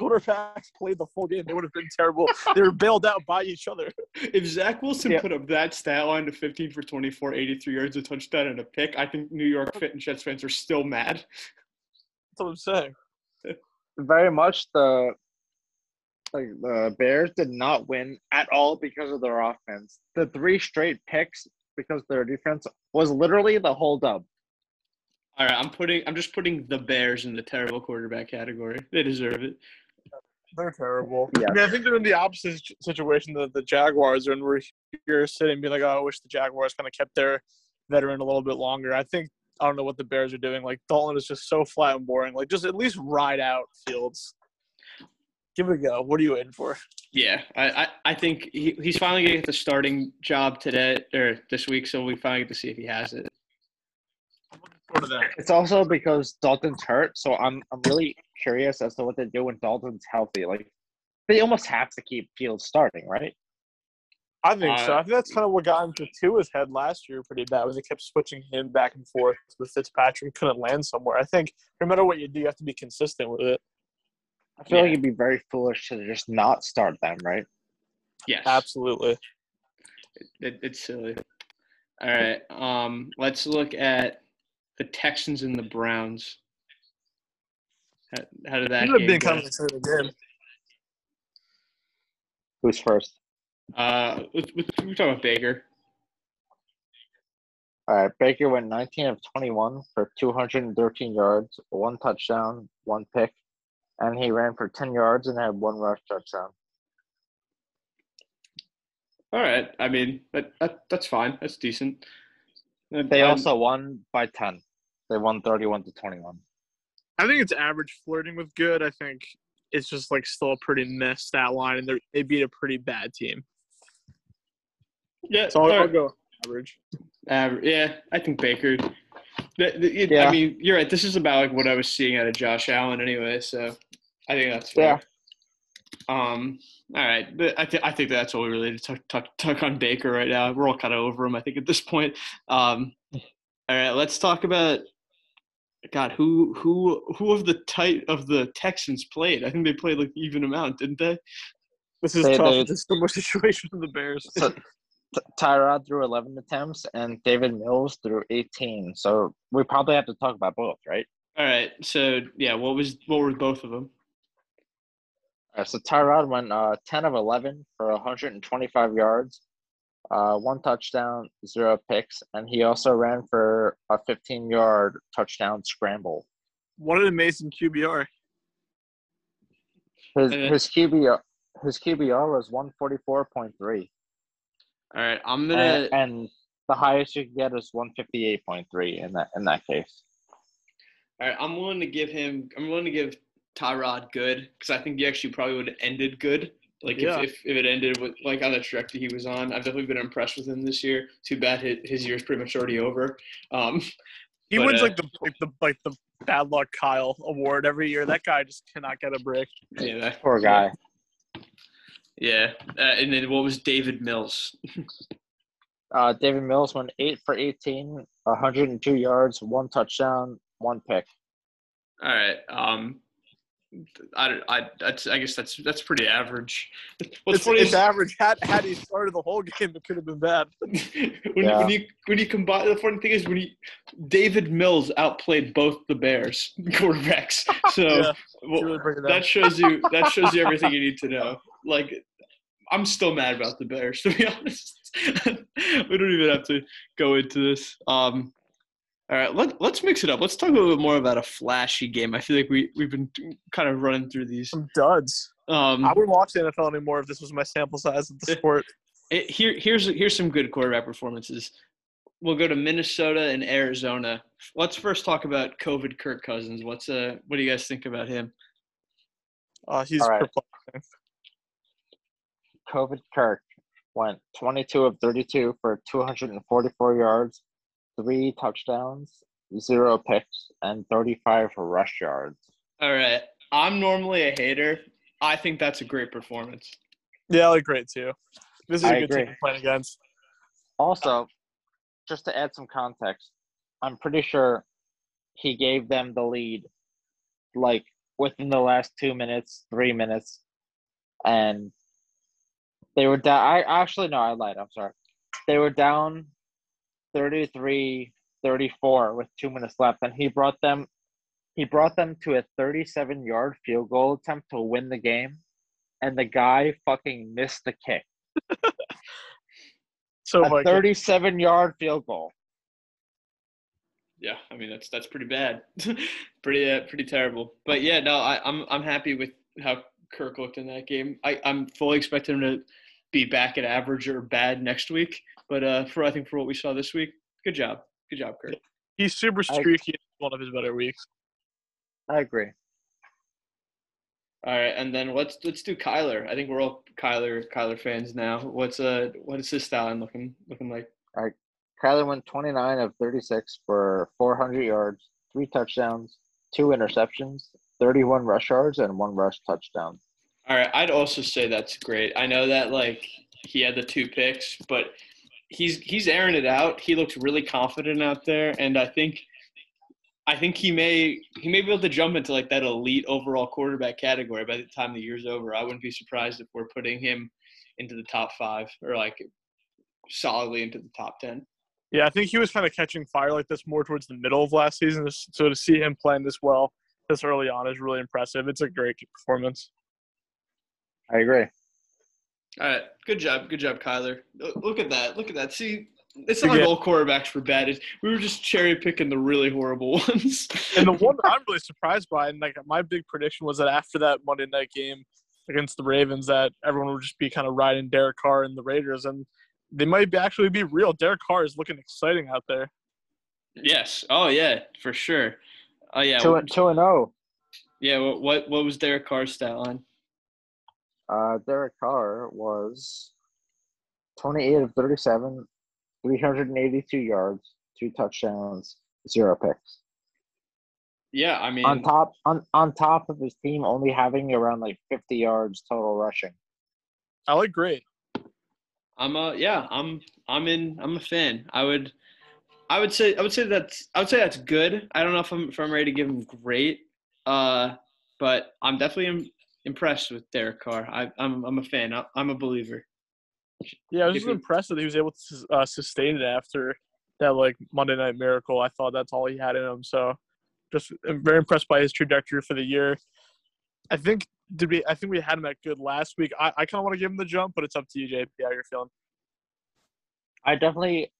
quarterbacks played the full game, they would have been terrible. They were bailed out by each other. If Zach Wilson put up that stat line to 15 for 24, 83 yards, a touchdown, and a pick, I think New York Fit and Jets fans are still mad. That's what I'm saying. Very much the Bears did not win at all because of their offense. The 3 straight picks because their defense was literally the holdup. All right, I'm just putting the Bears in the terrible quarterback category. They deserve it. They're terrible. Yeah. I mean, I think they're in the opposite situation that the Jaguars are in, where you're sitting and being like, oh, I wish the Jaguars kind of kept their veteran a little bit longer. I don't know what the Bears are doing. Like, Dalton is just so flat and boring. Like, just at least ride out Fields. Give it a go. What are you waiting for? Yeah, I think he's finally going to get the starting job today or this week, so we finally get to see if he has it. It's also because Dalton's hurt, so I'm really curious as to what they do when Dalton's healthy. Like, they almost have to keep Fields starting, right? I think so. I think that's kind of what got into Tua's head last year pretty bad, was they kept switching him back and forth with Fitzpatrick, couldn't land somewhere. I think no matter what you do, you have to be consistent with it. I feel like it'd be very foolish to just not start them, right? Yes. Absolutely. It's silly. All right. Let's look at the Texans and the Browns. How did that game go? Who's first? We're talking about Baker. All right, Baker went 19 of 21 for 213 yards, one touchdown, one pick, and he ran for 10 yards and had one rush touchdown. All right, I mean, that's fine. That's decent. They also won by 10. They won 31-21. I think it's average flirting with good. I think it's just, like, still a pretty missed stat line, and they beat a pretty bad team. Yeah, so I'll go average. Yeah, I think Baker. Yeah. I mean, you're right. This is about, like, what I was seeing out of Josh Allen anyway, so I think that's fair. Yeah. All right. I think that's all we really need to talk on Baker right now. We're all kind of over him, I think, at this point. All right, let's talk about – God, who of the type of the Texans played? I think they played, like, even amount, didn't they? This is tough. This is the worst situation of the Bears. So, Tyrod threw 11 attempts, and David Mills threw 18. So we probably have to talk about both, right? All right. So, yeah, what were both of them? So Tyrod went 10 of 11 for 125 yards, one touchdown, zero picks, and he also ran for a 15-yard touchdown scramble. What an amazing QBR. His QBR was 144.3. All right, I'm gonna and the highest you can get is 158.3 in that case. All right, I'm willing to give Tyrod good, because I think he actually probably would have ended good. Like, yeah. if it ended with, like, on the trajectory he was on. I've definitely been impressed with him this year. Too bad his year's pretty much already over. He wins like the bad luck Kyle award every year. That guy just cannot get a break. Yeah, that poor guy. Yeah, and then what was David Mills? David Mills went 8 for 18, 102 yards, one touchdown, one pick. All right. I guess that's pretty average. It's average. Had he started the whole game, it could have been bad. When you combine, the funny thing is David Mills outplayed both the Bears quarterbacks. So yeah, that shows you everything you need to know. Like, I'm still mad about the Bears, to be honest. We don't even have to go into this. All right, let's mix it up. Let's talk a little bit more about a flashy game. I feel like we've been kind of running through these. Some duds. I wouldn't watch the NFL anymore if this was my sample size of the sport. Here's some good quarterback performances. We'll go to Minnesota and Arizona. Let's first talk about COVID Kirk Cousins. What do you guys think about him? He's perplexing. COVID Kirk went 22 of 32 for 244 yards, 3 touchdowns, 0 picks, and 35 rush yards. All right. I'm normally a hater. I think that's a great performance. Yeah, I look great too. This is a good team to play against. Also, just to add some context, I'm pretty sure he gave them the lead, like, within the last 2 minutes, 3 minutes, and they were down. I lied. I'm sorry. They were down 33-34 with 2 minutes left, and he brought them to a 37-yard field goal attempt to win the game, and the guy fucking missed the kick. So a 37-yard field goal. Yeah, I mean that's pretty bad, pretty terrible. But yeah, no, I'm happy with how Kirk looked in that game. I'm fully expecting him to be back at average or bad next week. But for what we saw this week, good job. Good job, Kirk. He's super streaky. It's one of his better weeks. I agree. All right, and then let's do Kyler. I think we're all Kyler fans now. What is his style looking like? All right. Kyler went 29 of 36 for 400 yards, 3 touchdowns, 2 interceptions, 31 rush yards, and 1 rush touchdown. All right, I'd also say that's great. I know that, like, he had the 2 picks, but he's airing it out. He looks really confident out there, and I think he may be able to jump into, like, that elite overall quarterback category by the time the year's over. I wouldn't be surprised if we're putting him into the top 5 or, like, solidly into the top 10. Yeah, I think he was kind of catching fire like this more towards the middle of last season. So to see him playing this well this early on is really impressive. It's a great performance. I agree. All right. Good job. Good job, Kyler. Look at that. See, It's not like all quarterbacks were bad. We were just cherry picking the really horrible ones. And the one I'm really surprised by, and like my big prediction was that after that Monday night game against the Ravens, that everyone would just be kind of riding Derek Carr and the Raiders, and they might actually be real. Derek Carr is looking exciting out there. Yes. Oh yeah, for sure. Oh yeah. 2-0. Yeah. What was Derek Carr's stat line? Derek Carr was 28 of 37. 382 yards, 2 touchdowns, 0 picks. Yeah, I mean, on top of his team only having around like 50 yards total rushing. I agree. I'm a fan. I would say that's good. I don't know if I'm ready to give him great. But I'm definitely impressed with Derek Carr. I'm a fan. I'm a believer. Yeah, I was just impressed that he was able to sustain it after that, like, Monday Night Miracle. I thought that's all he had in him. So, just very impressed by his trajectory for the year. I think we had him at good last week. I kind of want to give him the jump, but it's up to you, JP, how you're feeling. I definitely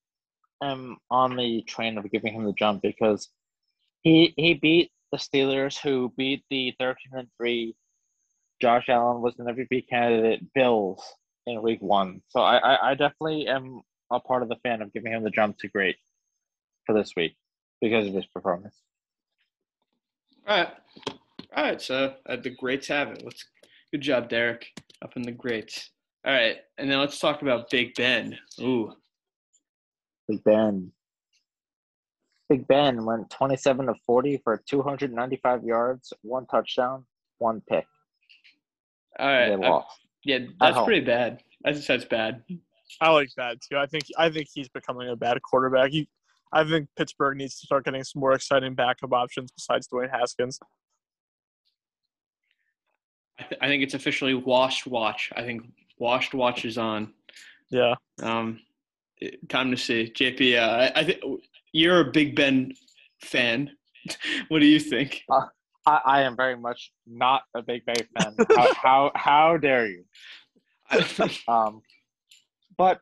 am on the train of giving him the jump because he beat the Steelers, who beat the 13-3. Josh Allen was an MVP candidate. Bills. In week one. So I definitely am a part of the fan of giving him the jump to great for this week because of his performance. All right. So the greats have it. Good job, Derek, up in the greats. All right. And now let's talk about Big Ben. Ooh. Big Ben went 27 of 40 for 295 yards, 1 touchdown, 1 pick. All right. They lost. Yeah, that's pretty bad. I just said it's bad. I like that too. I think he's becoming a bad quarterback. I think Pittsburgh needs to start getting some more exciting backup options besides Dwayne Haskins. I think it's officially washed watch. I think washed watch is on. Yeah. Time to see. JP, I think you're a Big Ben fan. What do you think? I am very much not a Big Ben fan. How dare you? But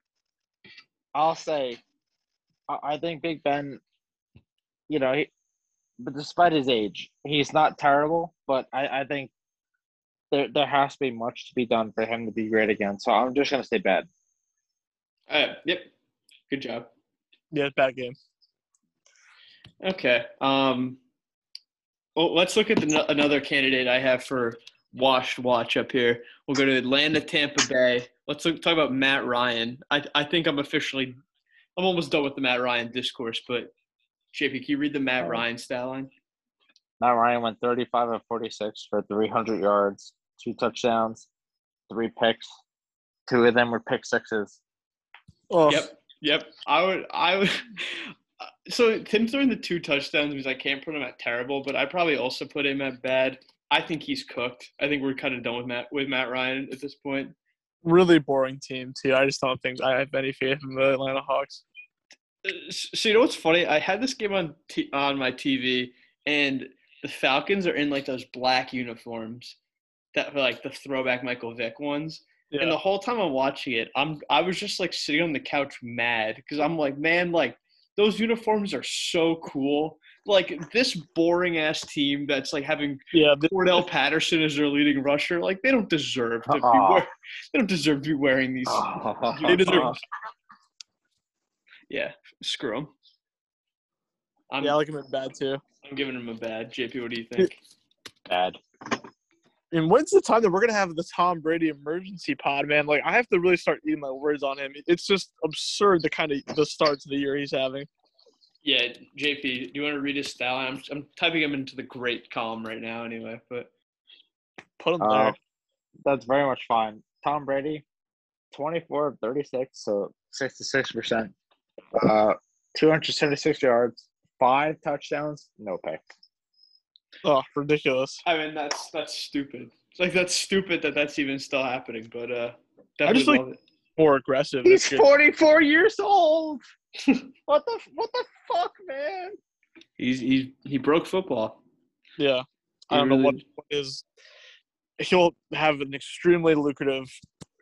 I'll say, I think Big Ben, you know, but despite his age, he's not terrible. But I think there has to be much to be done for him to be great again. So I'm just gonna say bad. Yep. Good job. Yeah, bad game. Okay. Well, let's look at another candidate I have for washed watch up here. We'll go to Atlanta, Tampa Bay. Let's talk about Matt Ryan. I think I'm almost done with the Matt Ryan discourse, but JP, can you read the Matt Ryan stat line? Matt Ryan went 35 of 46 for 300 yards, 2 touchdowns, 3 picks. 2 of them were pick sixes. Oh. Yep. I would. So, Tim throwing the 2 touchdowns means I can't put him at terrible, but I probably also put him at bad. I think he's cooked. I think we're kind of done with Matt Ryan at this point. Really boring team, too. I just don't think I have any faith in the Atlanta Hawks. So, you know what's funny? I had this game on my TV, and the Falcons are in, like, those black uniforms that were, like, the throwback Michael Vick ones. Yeah. And the whole time I'm watching it, I was just, like, sitting on the couch mad because I'm like, man, like, those uniforms are so cool. Like, this boring-ass team that's, like, having Cordell Patterson as their leading rusher, like, they don't deserve to be wearing these. They deserve – yeah, screw them. I like him at bad, too. I'm giving him a bad. JP, what do you think? Bad. And when's the time that we're going to have the Tom Brady emergency pod, man? Like, I have to really start eating my words on him. It's just absurd the starts of the year he's having. Yeah, JP, do you want to read his style? I'm typing him into the great column right now anyway, but put him there. That's very much fine. Tom Brady, 24 of 36, so 66%. 276 yards, 5 touchdowns, no picks. Oh, ridiculous! I mean, that's stupid. It's like that's stupid that's even still happening. But definitely I just love it. More aggressive. He's 44 years old. What the fuck, man? He broke football. Yeah, I don't know what is. He'll have an extremely lucrative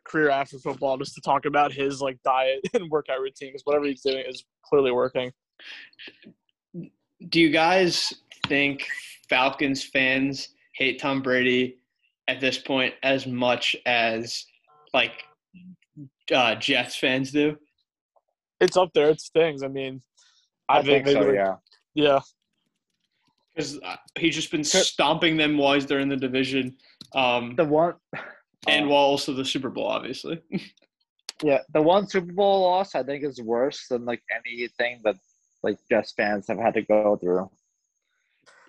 career after football just to talk about his like diet and workout routine, because whatever he's doing is clearly working. Do you guys think Falcons fans hate Tom Brady at this point as much as like Jets fans do? It's up there. It stings. I mean, I think so. Like, yeah. Because he's just been stomping them while they're in the division. And while also the Super Bowl, obviously. Yeah, the one Super Bowl loss I think is worse than like anything that like Jets fans have had to go through.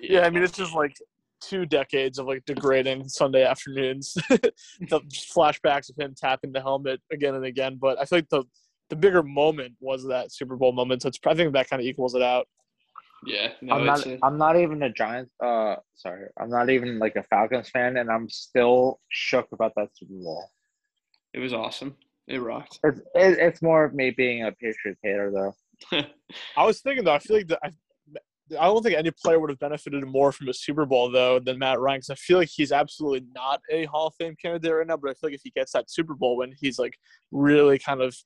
Yeah, I mean it's just like 2 decades of like degrading Sunday afternoons. The flashbacks of him tapping the helmet again and again. But I feel like the bigger moment was that Super Bowl moment. So it's, I think that kind of equals it out. Yeah, no, I'm not even like a Falcons fan, and I'm still shook about that Super Bowl. It was awesome. It rocked. It's more of me being a Patriots hater, though. I was thinking though. I feel like I don't think any player would have benefited more from a Super Bowl though than Matt Ryan. Because I feel like he's absolutely not a Hall of Fame candidate right now. But I feel like if he gets that Super Bowl, when he's like really kind of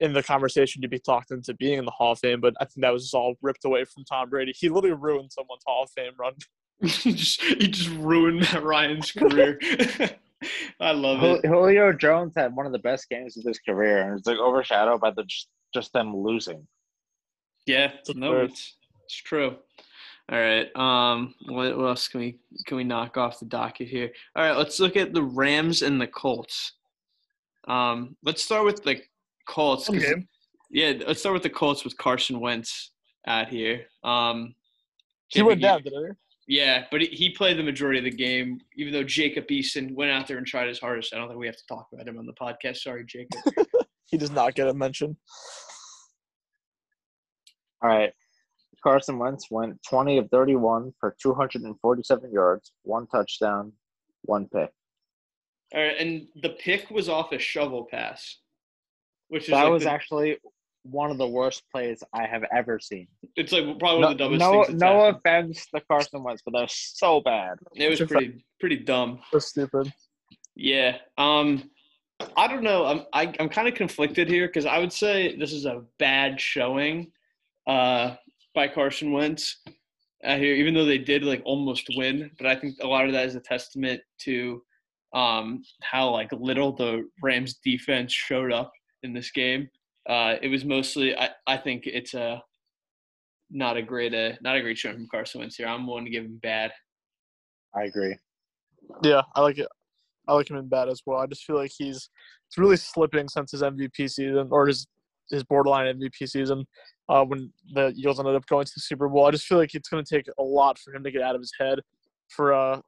in the conversation to be talked into being in the Hall of Fame. But I think that was just all ripped away from Tom Brady. He literally ruined someone's Hall of Fame run. he just ruined Matt Ryan's career. I love it. Julio Jones had one of the best games of his career, and it's like overshadowed by just them losing. Yeah, no, it's true. All right, what else can we knock off the docket here? All right, let's look at the Rams and the Colts. Let's start with the Colts. Okay. Yeah, let's start with the Colts with Carson Wentz out here. He went down, didn't he? Yeah, but he played the majority of the game, even though Jacob Eason went out there and tried his hardest. I don't think we have to talk about him on the podcast. Sorry, Jacob. He does not get a mention. All right. Carson Wentz went 20 of 31 for 247 yards, 1 touchdown, 1 pick. All right, and the pick was off a shovel pass. That was actually one of the worst plays I have ever seen. It's like probably one of the dumbest things. No offense to Carson Wentz, but that was so bad. It was pretty dumb. It was stupid. Yeah. I don't know. I'm kind of conflicted here because I would say this is a bad showing by Carson Wentz out here, even though they did like almost win. But I think a lot of that is a testament to how like little the Rams defense showed up in this game. It was mostly I think it's not a great showing from Carson Wentz here. I'm willing to give him bad. I agree. Yeah, I like it. I like him in bad as well. I just feel like it's really slipping since his MVP season, or his borderline MVP season when the Eagles ended up going to the Super Bowl. I just feel like it's going to take a lot for him to get out of his head for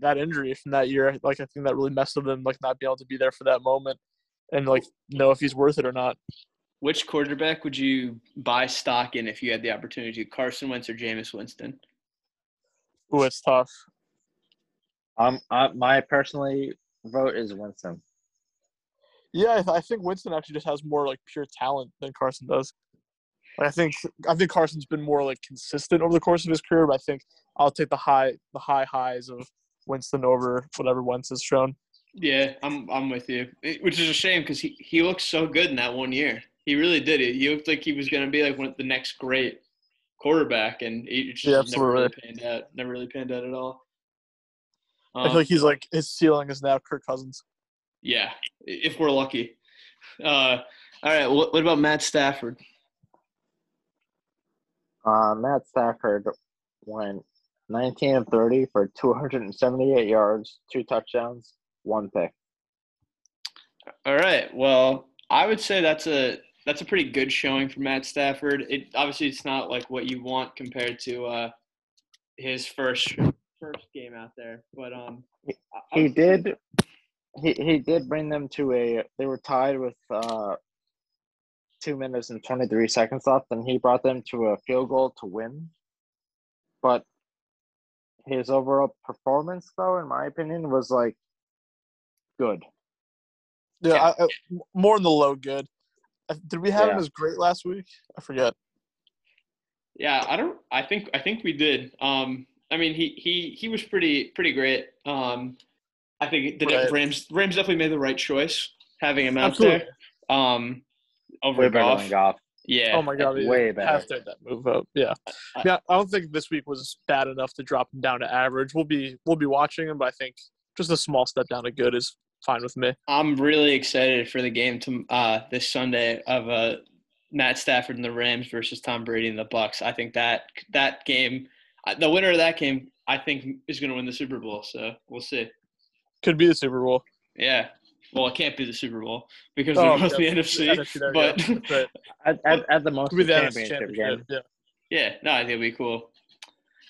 that injury from that year. Like I think that really messed with him, like not being able to be there for that moment. And, like, know if he's worth it or not. Which quarterback would you buy stock in if you had the opportunity? Carson Wentz or Jameis Winston? Ooh, it's tough. My personally vote is Winston. Yeah, I think Winston actually just has more, like, pure talent than Carson does. Like, I think Carson's been more, like, consistent over the course of his career, but I think I'll take the high highs of Winston over whatever Wentz has shown. Yeah, I'm with you, which is a shame because he looked so good in that one year. He really did. He looked like he was going to be like the next great quarterback, and it just never really panned out at all. I feel like he's like his ceiling is now Kirk Cousins. Yeah, if we're lucky. All right, what about Matt Stafford? Matt Stafford went 19 of 30 for 278 yards, 2 touchdowns. 1 pick. All right. Well, I would say that's a pretty good showing for Matt Stafford. It obviously it's not like what you want compared to his first game out there, but he did bring them to they were tied with 2 minutes and 23 seconds left, and he brought them to a field goal to win. But his overall performance, though, in my opinion, was like. Good. Yeah, I more in the low good. Did we have him as great last week? I forget. Yeah, I think we did. I mean, he was pretty great. I think the Rams definitely made the right choice having him out Absolutely. There. Over way better than Goff. Yeah. Oh my God. Way better. Have to have that move up. Yeah. Yeah. I don't think this week was bad enough to drop him down to average. We'll be watching him, but I think just a small step down to good is fine with me. I'm really excited for the game this Sunday of Matt Stafford and the Rams versus Tom Brady and the Bucks. I think that game, the winner of that game, I think is going to win the Super Bowl. So we'll see. Could be the Super Bowl. Yeah. Well, it can't be the Super Bowl because they're both the NFC. There, but yeah. at the most, the championship game. Yeah, no, I think it'd be cool.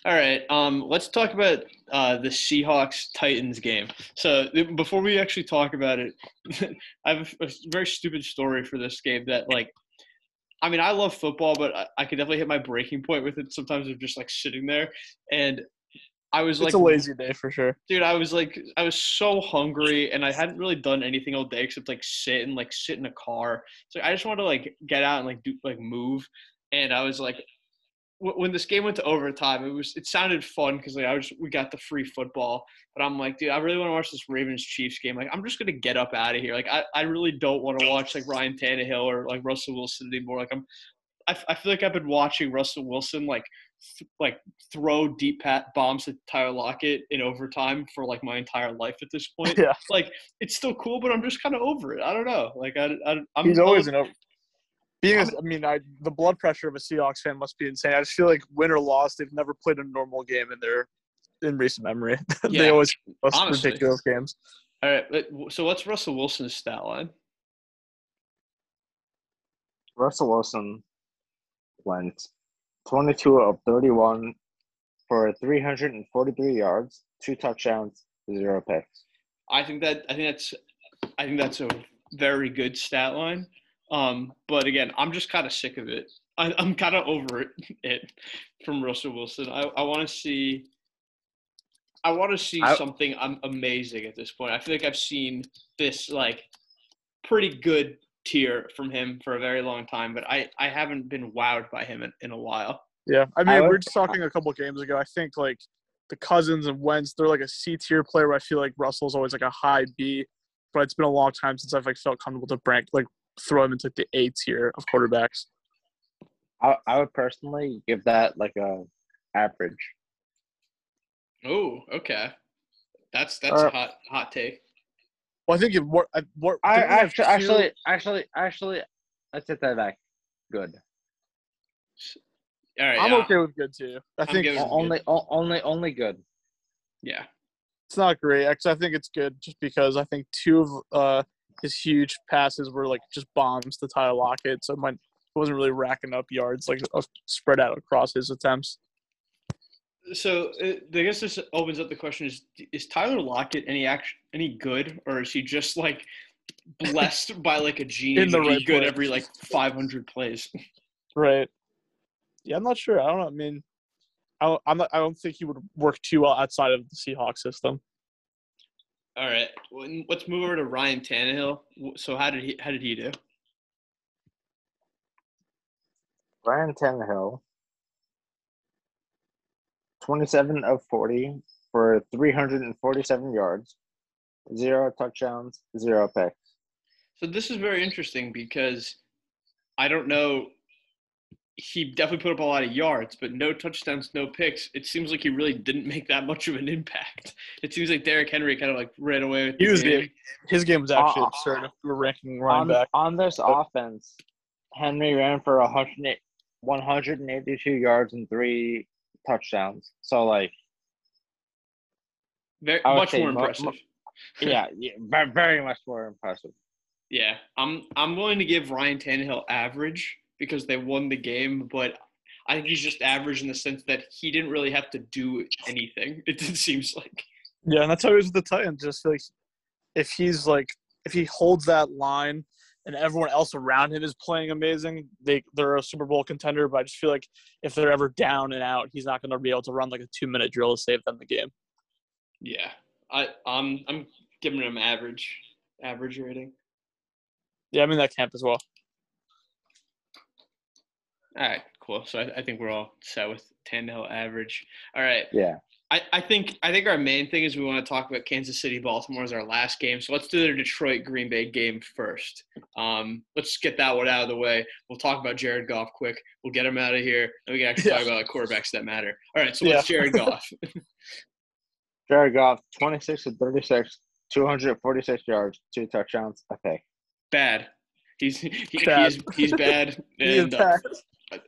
All right, let's talk about the Seahawks-Titans game. So before we actually talk about it, I have a very stupid story for this game that, like, I mean, I love football, but I could definitely hit my breaking point with it sometimes of just, like, sitting there. And I was like – it's a lazy day for sure. Dude, I was so hungry, and I hadn't really done anything all day except, like, sit in a car. So I just wanted to, like, get out and, like, move. And I was, like – when this game went to overtime, it sounded fun because like we got the free football, but I'm like, dude, I really want to watch this Ravens-Chiefs game. Like, I'm just gonna get up out of here. Like, I really don't want to watch like Ryan Tannehill or like Russell Wilson anymore. Like, I feel like I've been watching Russell Wilson like throw deep bombs at Tyler Lockett in overtime for like my entire life at this point. Yeah. Like, it's still cool, but I'm just kind of over it. I don't know. Like, I'm he's always an over. Because, I mean, the blood pressure of a Seahawks fan must be insane. I just feel like win or loss, they've never played a normal game in recent memory. Yeah, they always honestly. Ridiculous games. All right, so what's Russell Wilson's stat line? Russell Wilson went 22 of 31 for 343 yards, 2 touchdowns, 0 picks. I think that's a very good stat line. But again, I'm just kind of sick of it. I'm kind of over it from Russell Wilson. I want to see something amazing at this point. I feel like I've seen this like pretty good tier from him for a very long time, but I haven't been wowed by him in a while. Yeah, I mean, we were just talking a couple of games ago. I think like the Cousins and Wentz, they're like a C tier player. Where I feel like Russell's always like a high B, but it's been a long time since I've like felt comfortable to rank like. Throw him into the A tier of quarterbacks. I would personally give that like a average. Oh, okay, that's a hot take. Well, I think it more. Actually, I take that back. Good. All right, I'm okay with good too. I think only good. Yeah, it's not great. Actually, I think it's good just because I think two of his huge passes were like just bombs to Tyler Lockett, so it wasn't really racking up yards like spread out across his attempts. So I guess this opens up the question: Is Tyler Lockett any good, or is he just like blessed by like a genie? In the right good play. Every like 500 plays. Right. Yeah, I'm not sure. I don't know. I mean, I don't think he would work too well outside of the Seahawks system. All right, let's move over to Ryan Tannehill. So how did he do? Ryan Tannehill, 27 of 40 for 347 yards, 0 touchdowns, 0 picks. So this is very interesting because I don't know. He definitely put up a lot of yards, but no touchdowns, no picks. It seems like he really didn't make that much of an impact. It seems like Derrick Henry kind of like ran away with his game was actually absurd. We're ranking running back. On this offense, Henry ran for 182 yards and 3 touchdowns. So, like, much more impressive. Yeah, very much more impressive. Yeah, I'm willing to give Ryan Tannehill average. Because they won the game, but I think he's just average in the sense that he didn't really have to do anything. It seems like. Yeah, and that's how he was with the Titans. Just like if he holds that line, and everyone else around him is playing amazing, they're a Super Bowl contender. But I just feel like if they're ever down and out, he's not going to be able to run like a 2-minute drill to save them the game. Yeah, I'm giving him average rating. Yeah, I'm in that camp as well. All right, cool. So I think we're all set with Tannehill average. All right. Yeah. I think our main thing is we want to talk about Kansas City, Baltimore as our last game. So let's do the Detroit Green Bay game first. Let's get that one out of the way. We'll talk about Jared Goff quick. We'll get him out of here, and we can actually talk about quarterbacks that matter. All right, so what's Jared Goff? Jared Goff, 26-36, 246 yards, 2 touchdowns. Okay. Bad. He's bad. He's bad.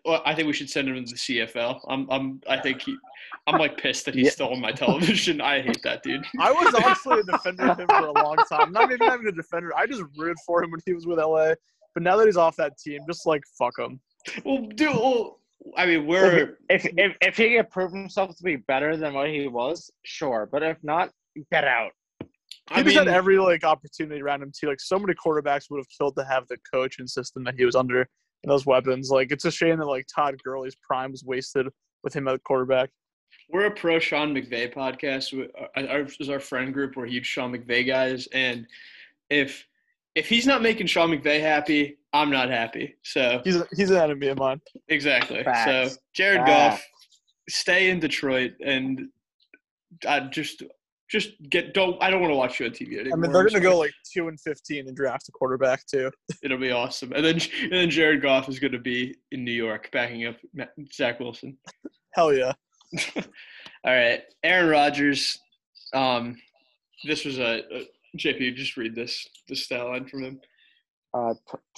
Well, I think we should send him to the CFL. I think I'm like pissed that he's still on my television. I hate that dude. I was honestly a defender of him for a long time. Not even having a defender. I just rooted for him when he was with LA. But now that he's off that team, just like fuck him. Well, dude. Well, I mean, we're if he could prove himself to be better than what he was, sure. But if not, get out. I mean, had every like opportunity around him too. Like so many quarterbacks would have killed to have the coach and system that he was under. And those weapons, like it's a shame that like Todd Gurley's prime was wasted with him at quarterback. We're a pro Sean McVay podcast. Ours is our friend group. We're huge Sean McVay guys, and if he's not making Sean McVay happy, I'm not happy. So he's an enemy of mine. Exactly. Facts. So Jared Goff, stay in Detroit, and I just get don't. I don't want to watch you on TV anymore. I mean, they're gonna go like 2-15 and draft a quarterback too. It'll be awesome, and then Jared Goff is gonna be in New York backing up Zach Wilson. Hell yeah! All right, Aaron Rodgers. This was a JP. Just read this stat line from him.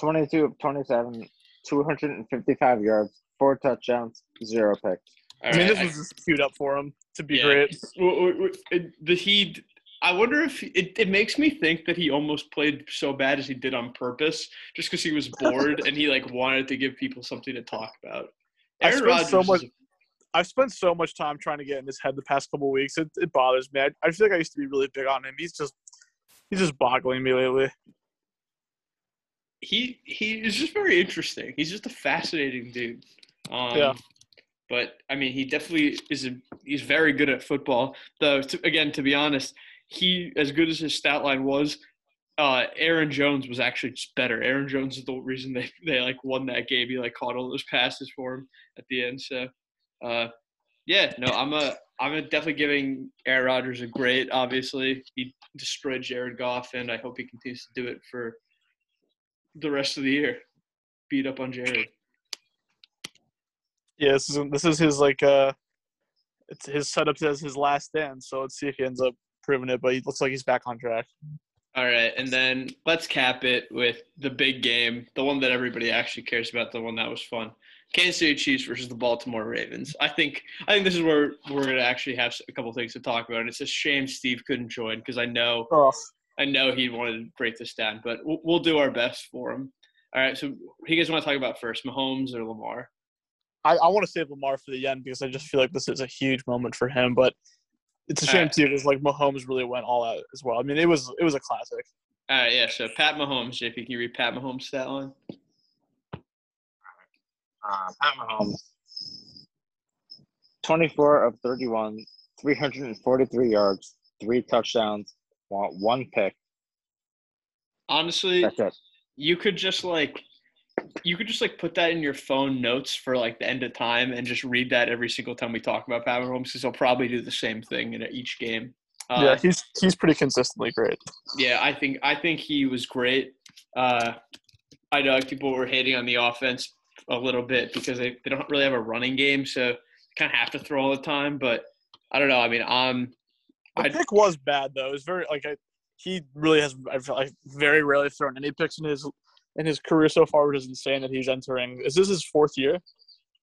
22 of 27, 255 yards, 4 touchdowns, 0 picks. All right, this was just queued up for him to be great. I wonder if it makes me think that he almost played so bad as he did on purpose, just because he was bored and he like wanted to give people something to talk about. I've spent so much time trying to get in his head the past couple of weeks. It bothers me. I feel like I used to be really big on him. He's just boggling me lately. He is just very interesting. He's just a fascinating dude. But, I mean, he definitely he's very good at football. Though, to be honest, as good as his stat line was, Aaron Jones was actually just better. Aaron Jones is the reason they won that game. He, caught all those passes for him at the end. So, I'm definitely giving Aaron Rodgers a grade, obviously. He destroyed Jared Goff, and I hope he continues to do it for the rest of the year. Beat up on Jared. Yeah, this is his it's his setup as his last stand. So let's see if he ends up proving it. But he looks like he's back on track. All right, and then let's cap it with the big game, the one that everybody actually cares about, the one that was fun: Kansas City Chiefs versus the Baltimore Ravens. I think this is where we're gonna actually have a couple things to talk about. And it's a shame Steve couldn't join because I know he wanted to break this down, but we'll do our best for him. All right, so who you guys want to talk about first, Mahomes or Lamar? I want to save Lamar for the end because I just feel like this is a huge moment for him, but it's a shame too because Mahomes really went all out as well. I mean, it was a classic. All right, yeah. So Pat Mahomes, JP, can you read Pat Mahomes' stat line? Pat Mahomes, 24 of 31, 343 yards, 3 touchdowns, 1 pick. Honestly, that's it. You could just You could just put that in your phone notes for the end of time and just read that every single time we talk about Pat Mahomes because he'll probably do the same thing in each game. He's pretty consistently great. Yeah, I think he was great. I know people were hating on the offense a little bit because they don't really have a running game, so they kind of have to throw all the time. But I don't know. I mean, the pick was bad though. It was very he really has very rarely thrown any picks in his. And his career so far, which is insane that he's entering. Is this his 4th year?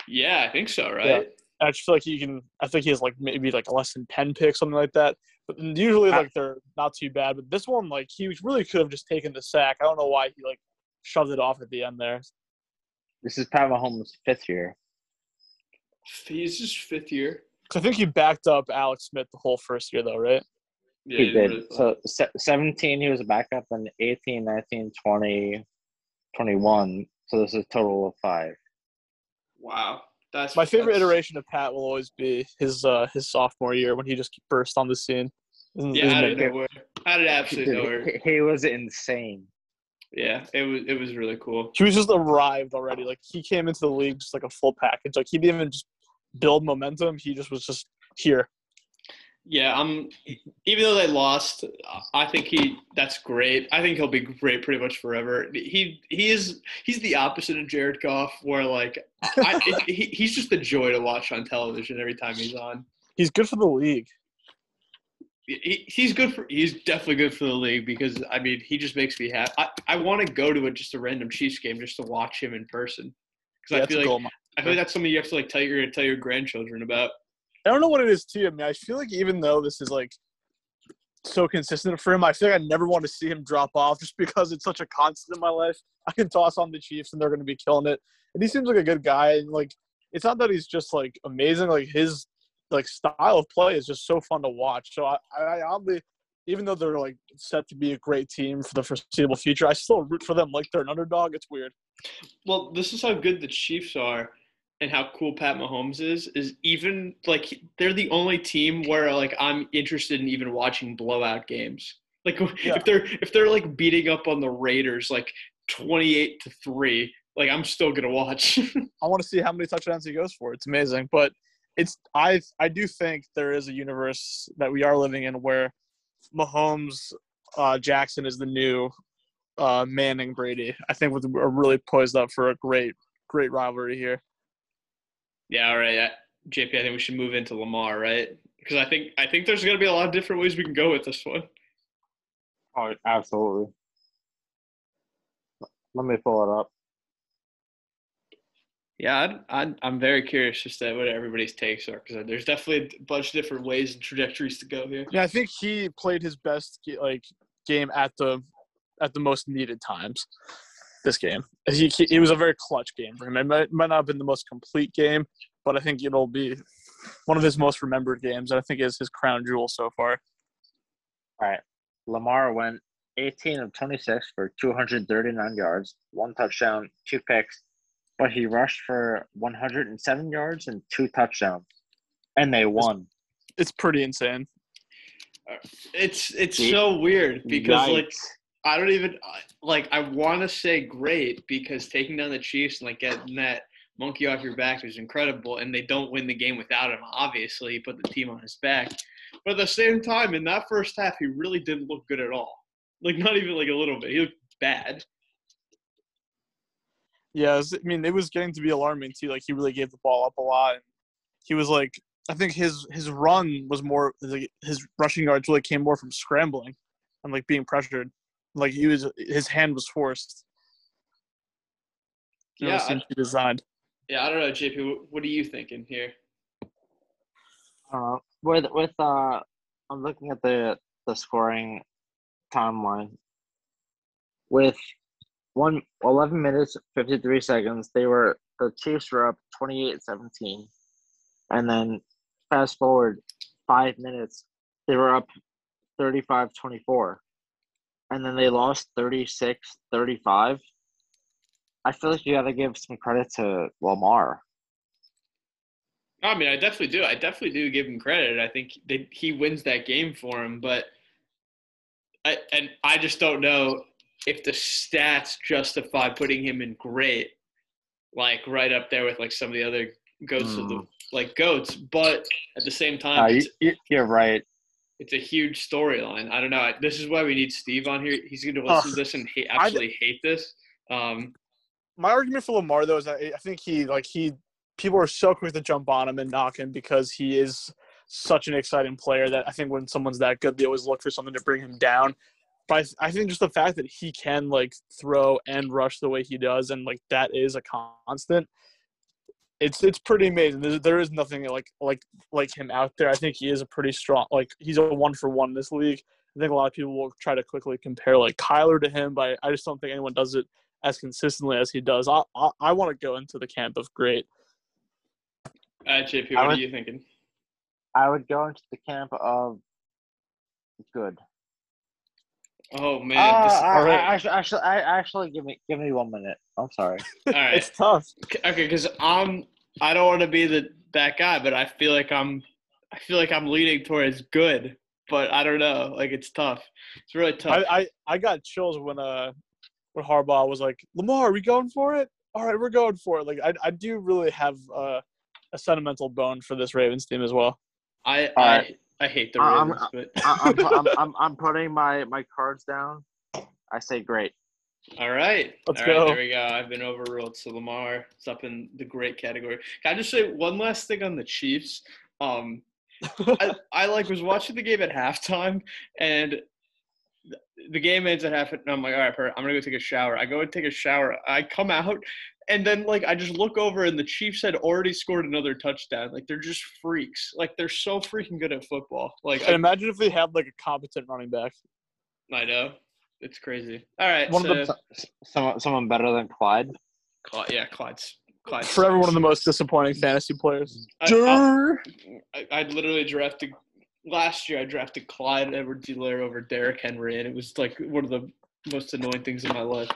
Yeah, I think so, right? Yeah. I just feel like I think he has maybe less than 10 picks, something like that. But usually they're not too bad. But this one, he really could have just taken the sack. I don't know why he shoved it off at the end there. This is Pat Mahomes' 5th year. He's his 5th year. So I think he backed up Alex Smith the whole 1st year though, right? Yeah, he did. Really so 17 he was a backup, and 18, 19, 20. 21, so this is a total of 5. Wow. That's favorite iteration of Pat will always be his sophomore year when he just burst on the scene. Out of absolute nowhere. He was insane. Yeah, it was really cool. He was just arrived already. He came into the league just a full package. He didn't even just build momentum. He just was here. Yeah, even though they lost, I think that's great. I think he'll be great pretty much forever. He's the opposite of Jared Goff, where like he's just a joy to watch on television every time he's on. He's good for the league. He's definitely good for the league, because I mean he just makes me happy. I want to go to just a random Chiefs game just to watch him in person, because I feel like that's something you have to like tell your grandchildren about. I don't know what it is too. I mean, I feel like even though this is like so consistent for him, I feel like I never want to see him drop off just because it's such a constant in my life. I can toss on the Chiefs and they're going to be killing it. And he seems like a good guy. And like, it's not that he's just like amazing. Like his like style of play is just so fun to watch. So I oddly, even though they're like set to be a great team for the foreseeable future, I still root for them like they're an underdog. It's weird. Well, this is how good the Chiefs are. And how cool Pat Mahomes is even like they're the only team where like I'm interested in even watching blowout games. Like if they're like beating up on the Raiders like 28-3, like I'm still gonna watch. I want to see how many touchdowns he goes for. It's amazing, but it's I do think there is a universe that we are living in where Mahomes Jackson is the new Manning Brady. I think we're really poised up for a great rivalry here. Yeah, all right, JP. I think we should move into Lamar, right? Because I think there's going to be a lot of different ways we can go with this one. Oh, absolutely. Let me pull it up. Yeah, I'm very curious just to what everybody's takes are, because there's definitely a bunch of different ways and trajectories to go here. Yeah, I think he played his best like game at the most needed times. This game, it was a very clutch game for him. It might not have been the most complete game, but I think it'll be one of his most remembered games, and I think is his crown jewel so far. All right, Lamar went 18 of 26 for 239 yards, 1 touchdown, 2 picks, but he rushed for 107 yards and 2 touchdowns, and they won. It's pretty insane. It's so weird because like. I don't even – like, I want to say great, because taking down the Chiefs and, like, getting that monkey off your back is incredible, and they don't win the game without him, obviously. He put the team on his back. But at the same time, in that first half, he really didn't look good at all. Like, not even, like, a little bit. He looked bad. Yeah, it was getting to be alarming, too. Like, he really gave the ball up a lot. He was, like – I think his run was more like, – his rushing yards really came more from scrambling and, like, being pressured. Like his hand was forced. Yeah, seemed to be designed. Yeah, I don't know, JP. What are you thinking here? With I'm looking at the scoring timeline. With 11 minutes 53 seconds, the Chiefs were up 28-17, and then fast forward 5 minutes, they were up 35-24. And then they lost 36-35. I feel like you got to give some credit to Lamar. I mean, I definitely do give him credit. I think he wins that game for him, but I just don't know if the stats justify putting him in great, like right up there with like some of the other goats of the like goats. But at the same time, you're right. It's a huge storyline. I don't know. This is why we need Steve on here. He's going to listen to this and hate this. My argument for Lamar, though, is that I think people are so quick to jump on him and knock him because he is such an exciting player that I think when someone's that good, they always look for something to bring him down. But I think just the fact that he can, like, throw and rush the way he does and, like, that is a constant – It's pretty amazing. There is nothing like him out there. I think he is a pretty strong. Like he's a 1-for-1 in this league. I think a lot of people will try to quickly compare like Kyler to him, but I just don't think anyone does it as consistently as he does. I want to go into the camp of great. JP, what are you thinking? I would go into the camp of good. Oh man! Actually, give me 1 minute. I'm sorry. All right, it's tough. Okay, because I don't want to be that guy, but I feel like I'm leaning towards good, but I don't know. Like it's tough. It's really tough. I got chills when Harbaugh was like, Lamar, are we going for it? All right, we're going for it. Like I do really have a sentimental bone for this Ravens team as well. I I hate the Ravens, but I'm putting my cards down. I say great. All right. Let's go. There we go. I've been overruled. So Lamar is up in the great category. Can I just say one last thing on the Chiefs? I was watching the game at halftime, and the game ends at half, and I'm like, all right, I'm going to go take a shower. I go and take a shower. I come out, and then, I just look over, and the Chiefs had already scored another touchdown. They're just freaks. They're so freaking good at football. And imagine if they had, a competent running back. I know. It's crazy. All right. Someone better than Clyde? Clyde's forever one of the most disappointing fantasy players. I literally drafted – last year I drafted Clyde Edwards-Helaire over Derrick Henry, and it was, one of the most annoying things in my life.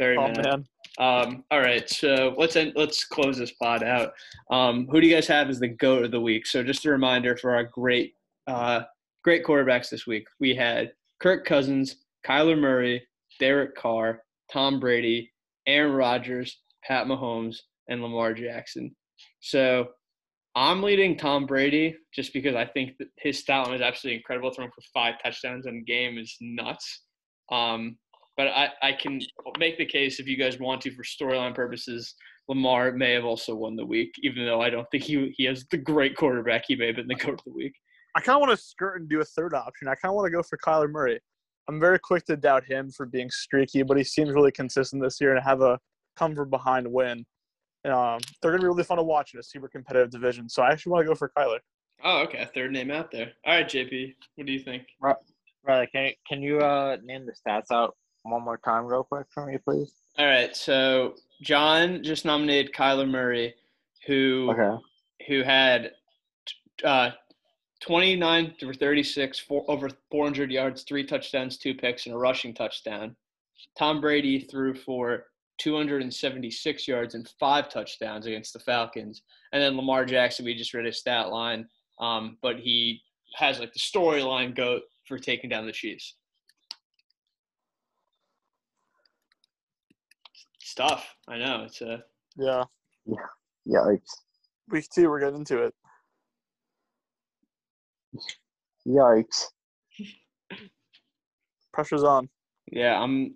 Very mad. All right, so let's close this pod out. Who do you guys have as the GOAT of the week? So just a reminder for our great quarterbacks this week. We had Kirk Cousins, Kyler Murray, Derek Carr, Tom Brady, Aaron Rodgers, Pat Mahomes, and Lamar Jackson. So I'm leading Tom Brady just because I think that his style is absolutely incredible. Throwing for 5 touchdowns in a game is nuts. But I can make the case, if you guys want to, for storyline purposes, Lamar may have also won the week, even though I don't think he has the great quarterback. He may have been the GOAT of the week. I kind of want to skirt and do a third option. I kind of want to go for Kyler Murray. I'm very quick to doubt him for being streaky, but he seems really consistent this year and have a come-from-behind win. They're going to be really fun to watch in a super competitive division, so I actually want to go for Kyler. Oh, okay. Third name out there. All right, JP, what do you think? Riley, can you name the stats out one more time real quick for me, please? All right, so John just nominated Kyler Murray, who had 29 for 36, over 400 yards, 3 touchdowns, 2 picks, and a rushing touchdown. Tom Brady threw for 276 yards and 5 touchdowns against the Falcons. And then Lamar Jackson, we just read his stat line, but he has the storyline GOAT for taking down the Chiefs. It's tough. I know. It's a – Yeah. Yeah. Week 2, we're getting into it. Yikes. Pressure's on. Yeah, I'm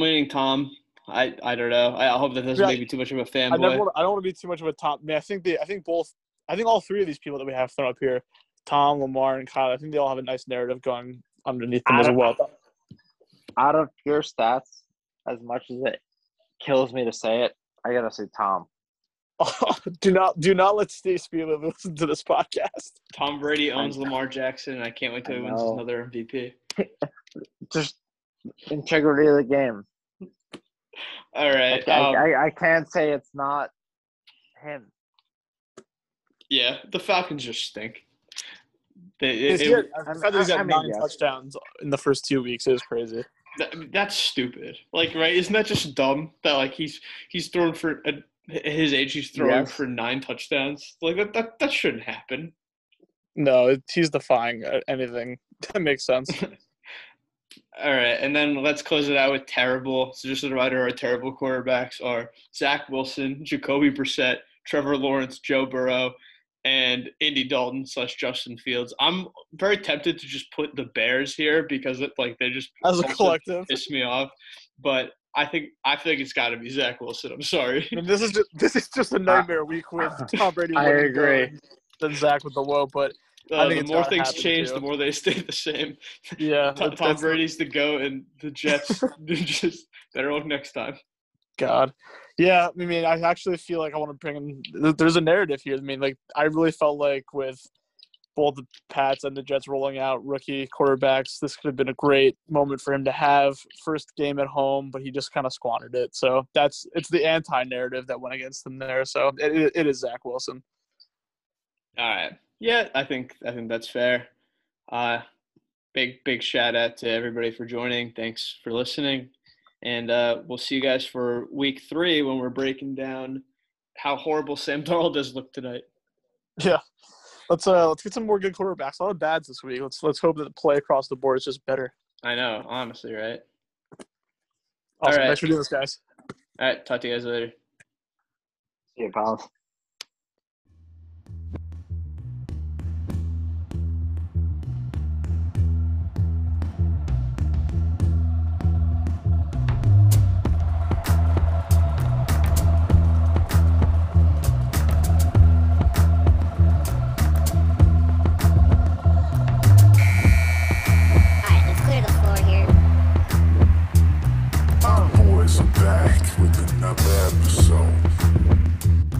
leaning Tom. I don't know. I hope that doesn't make me too much of a fanboy. I don't want to be too much of a Tom. I mean, I think all three of these people that we have thrown up here, Tom, Lamar, and Kyle, I think they all have a nice narrative going underneath them as well. Out of pure stats, as much as it kills me to say it, I gotta say Tom. Oh, do not let Steve Spielman listen to this podcast. Tom Brady owns Lamar Jackson, and I can't wait till he wins another MVP. Just integrity of the game. All right. I can't say it's not him. Yeah, the Falcons just stink. He's got 9 touchdowns in the first 2 weeks. It was crazy. That's stupid. Right? Isn't that just dumb that he's throwing for his age? He's throwing for 9 touchdowns. That shouldn't happen. No, he's defying anything. That makes sense. All right, and then let's close it out with terrible. So just a reminder, our terrible quarterbacks are Zach Wilson, Jacoby Brissett, Trevor Lawrence, Joe Burrow, and Andy Dalton / Justin Fields. I'm very tempted to just put the Bears here because they just as a collective piss me off. But I feel like it's got to be Zach Wilson. I'm sorry. I mean, this is just a nightmare week with Tom Brady. I agree. Then Zach with the low, but. I think the more things change, the more they stay the same. Yeah. Tom Brady's the GOAT, and the Jets just better luck next time. God. Yeah, I mean, I actually feel like I want to bring in – there's a narrative here. I mean, I really felt with both the Pats and the Jets rolling out rookie quarterbacks, this could have been a great moment for him to have. First game at home, but he just kind of squandered it. So it's the anti-narrative that went against him there. So it is Zach Wilson. All right. Yeah, I think that's fair. Big shout out to everybody for joining. Thanks for listening, and we'll see you guys for week 3 when we're breaking down how horrible Sam Darnold does look tonight. Yeah, let's get some more good quarterbacks. A lot of bads this week. Let's hope that the play across the board is just better. I know, honestly, right? Awesome. All right. Thanks for doing this, guys. All right, talk to you guys later. See you, pal. back with another episode.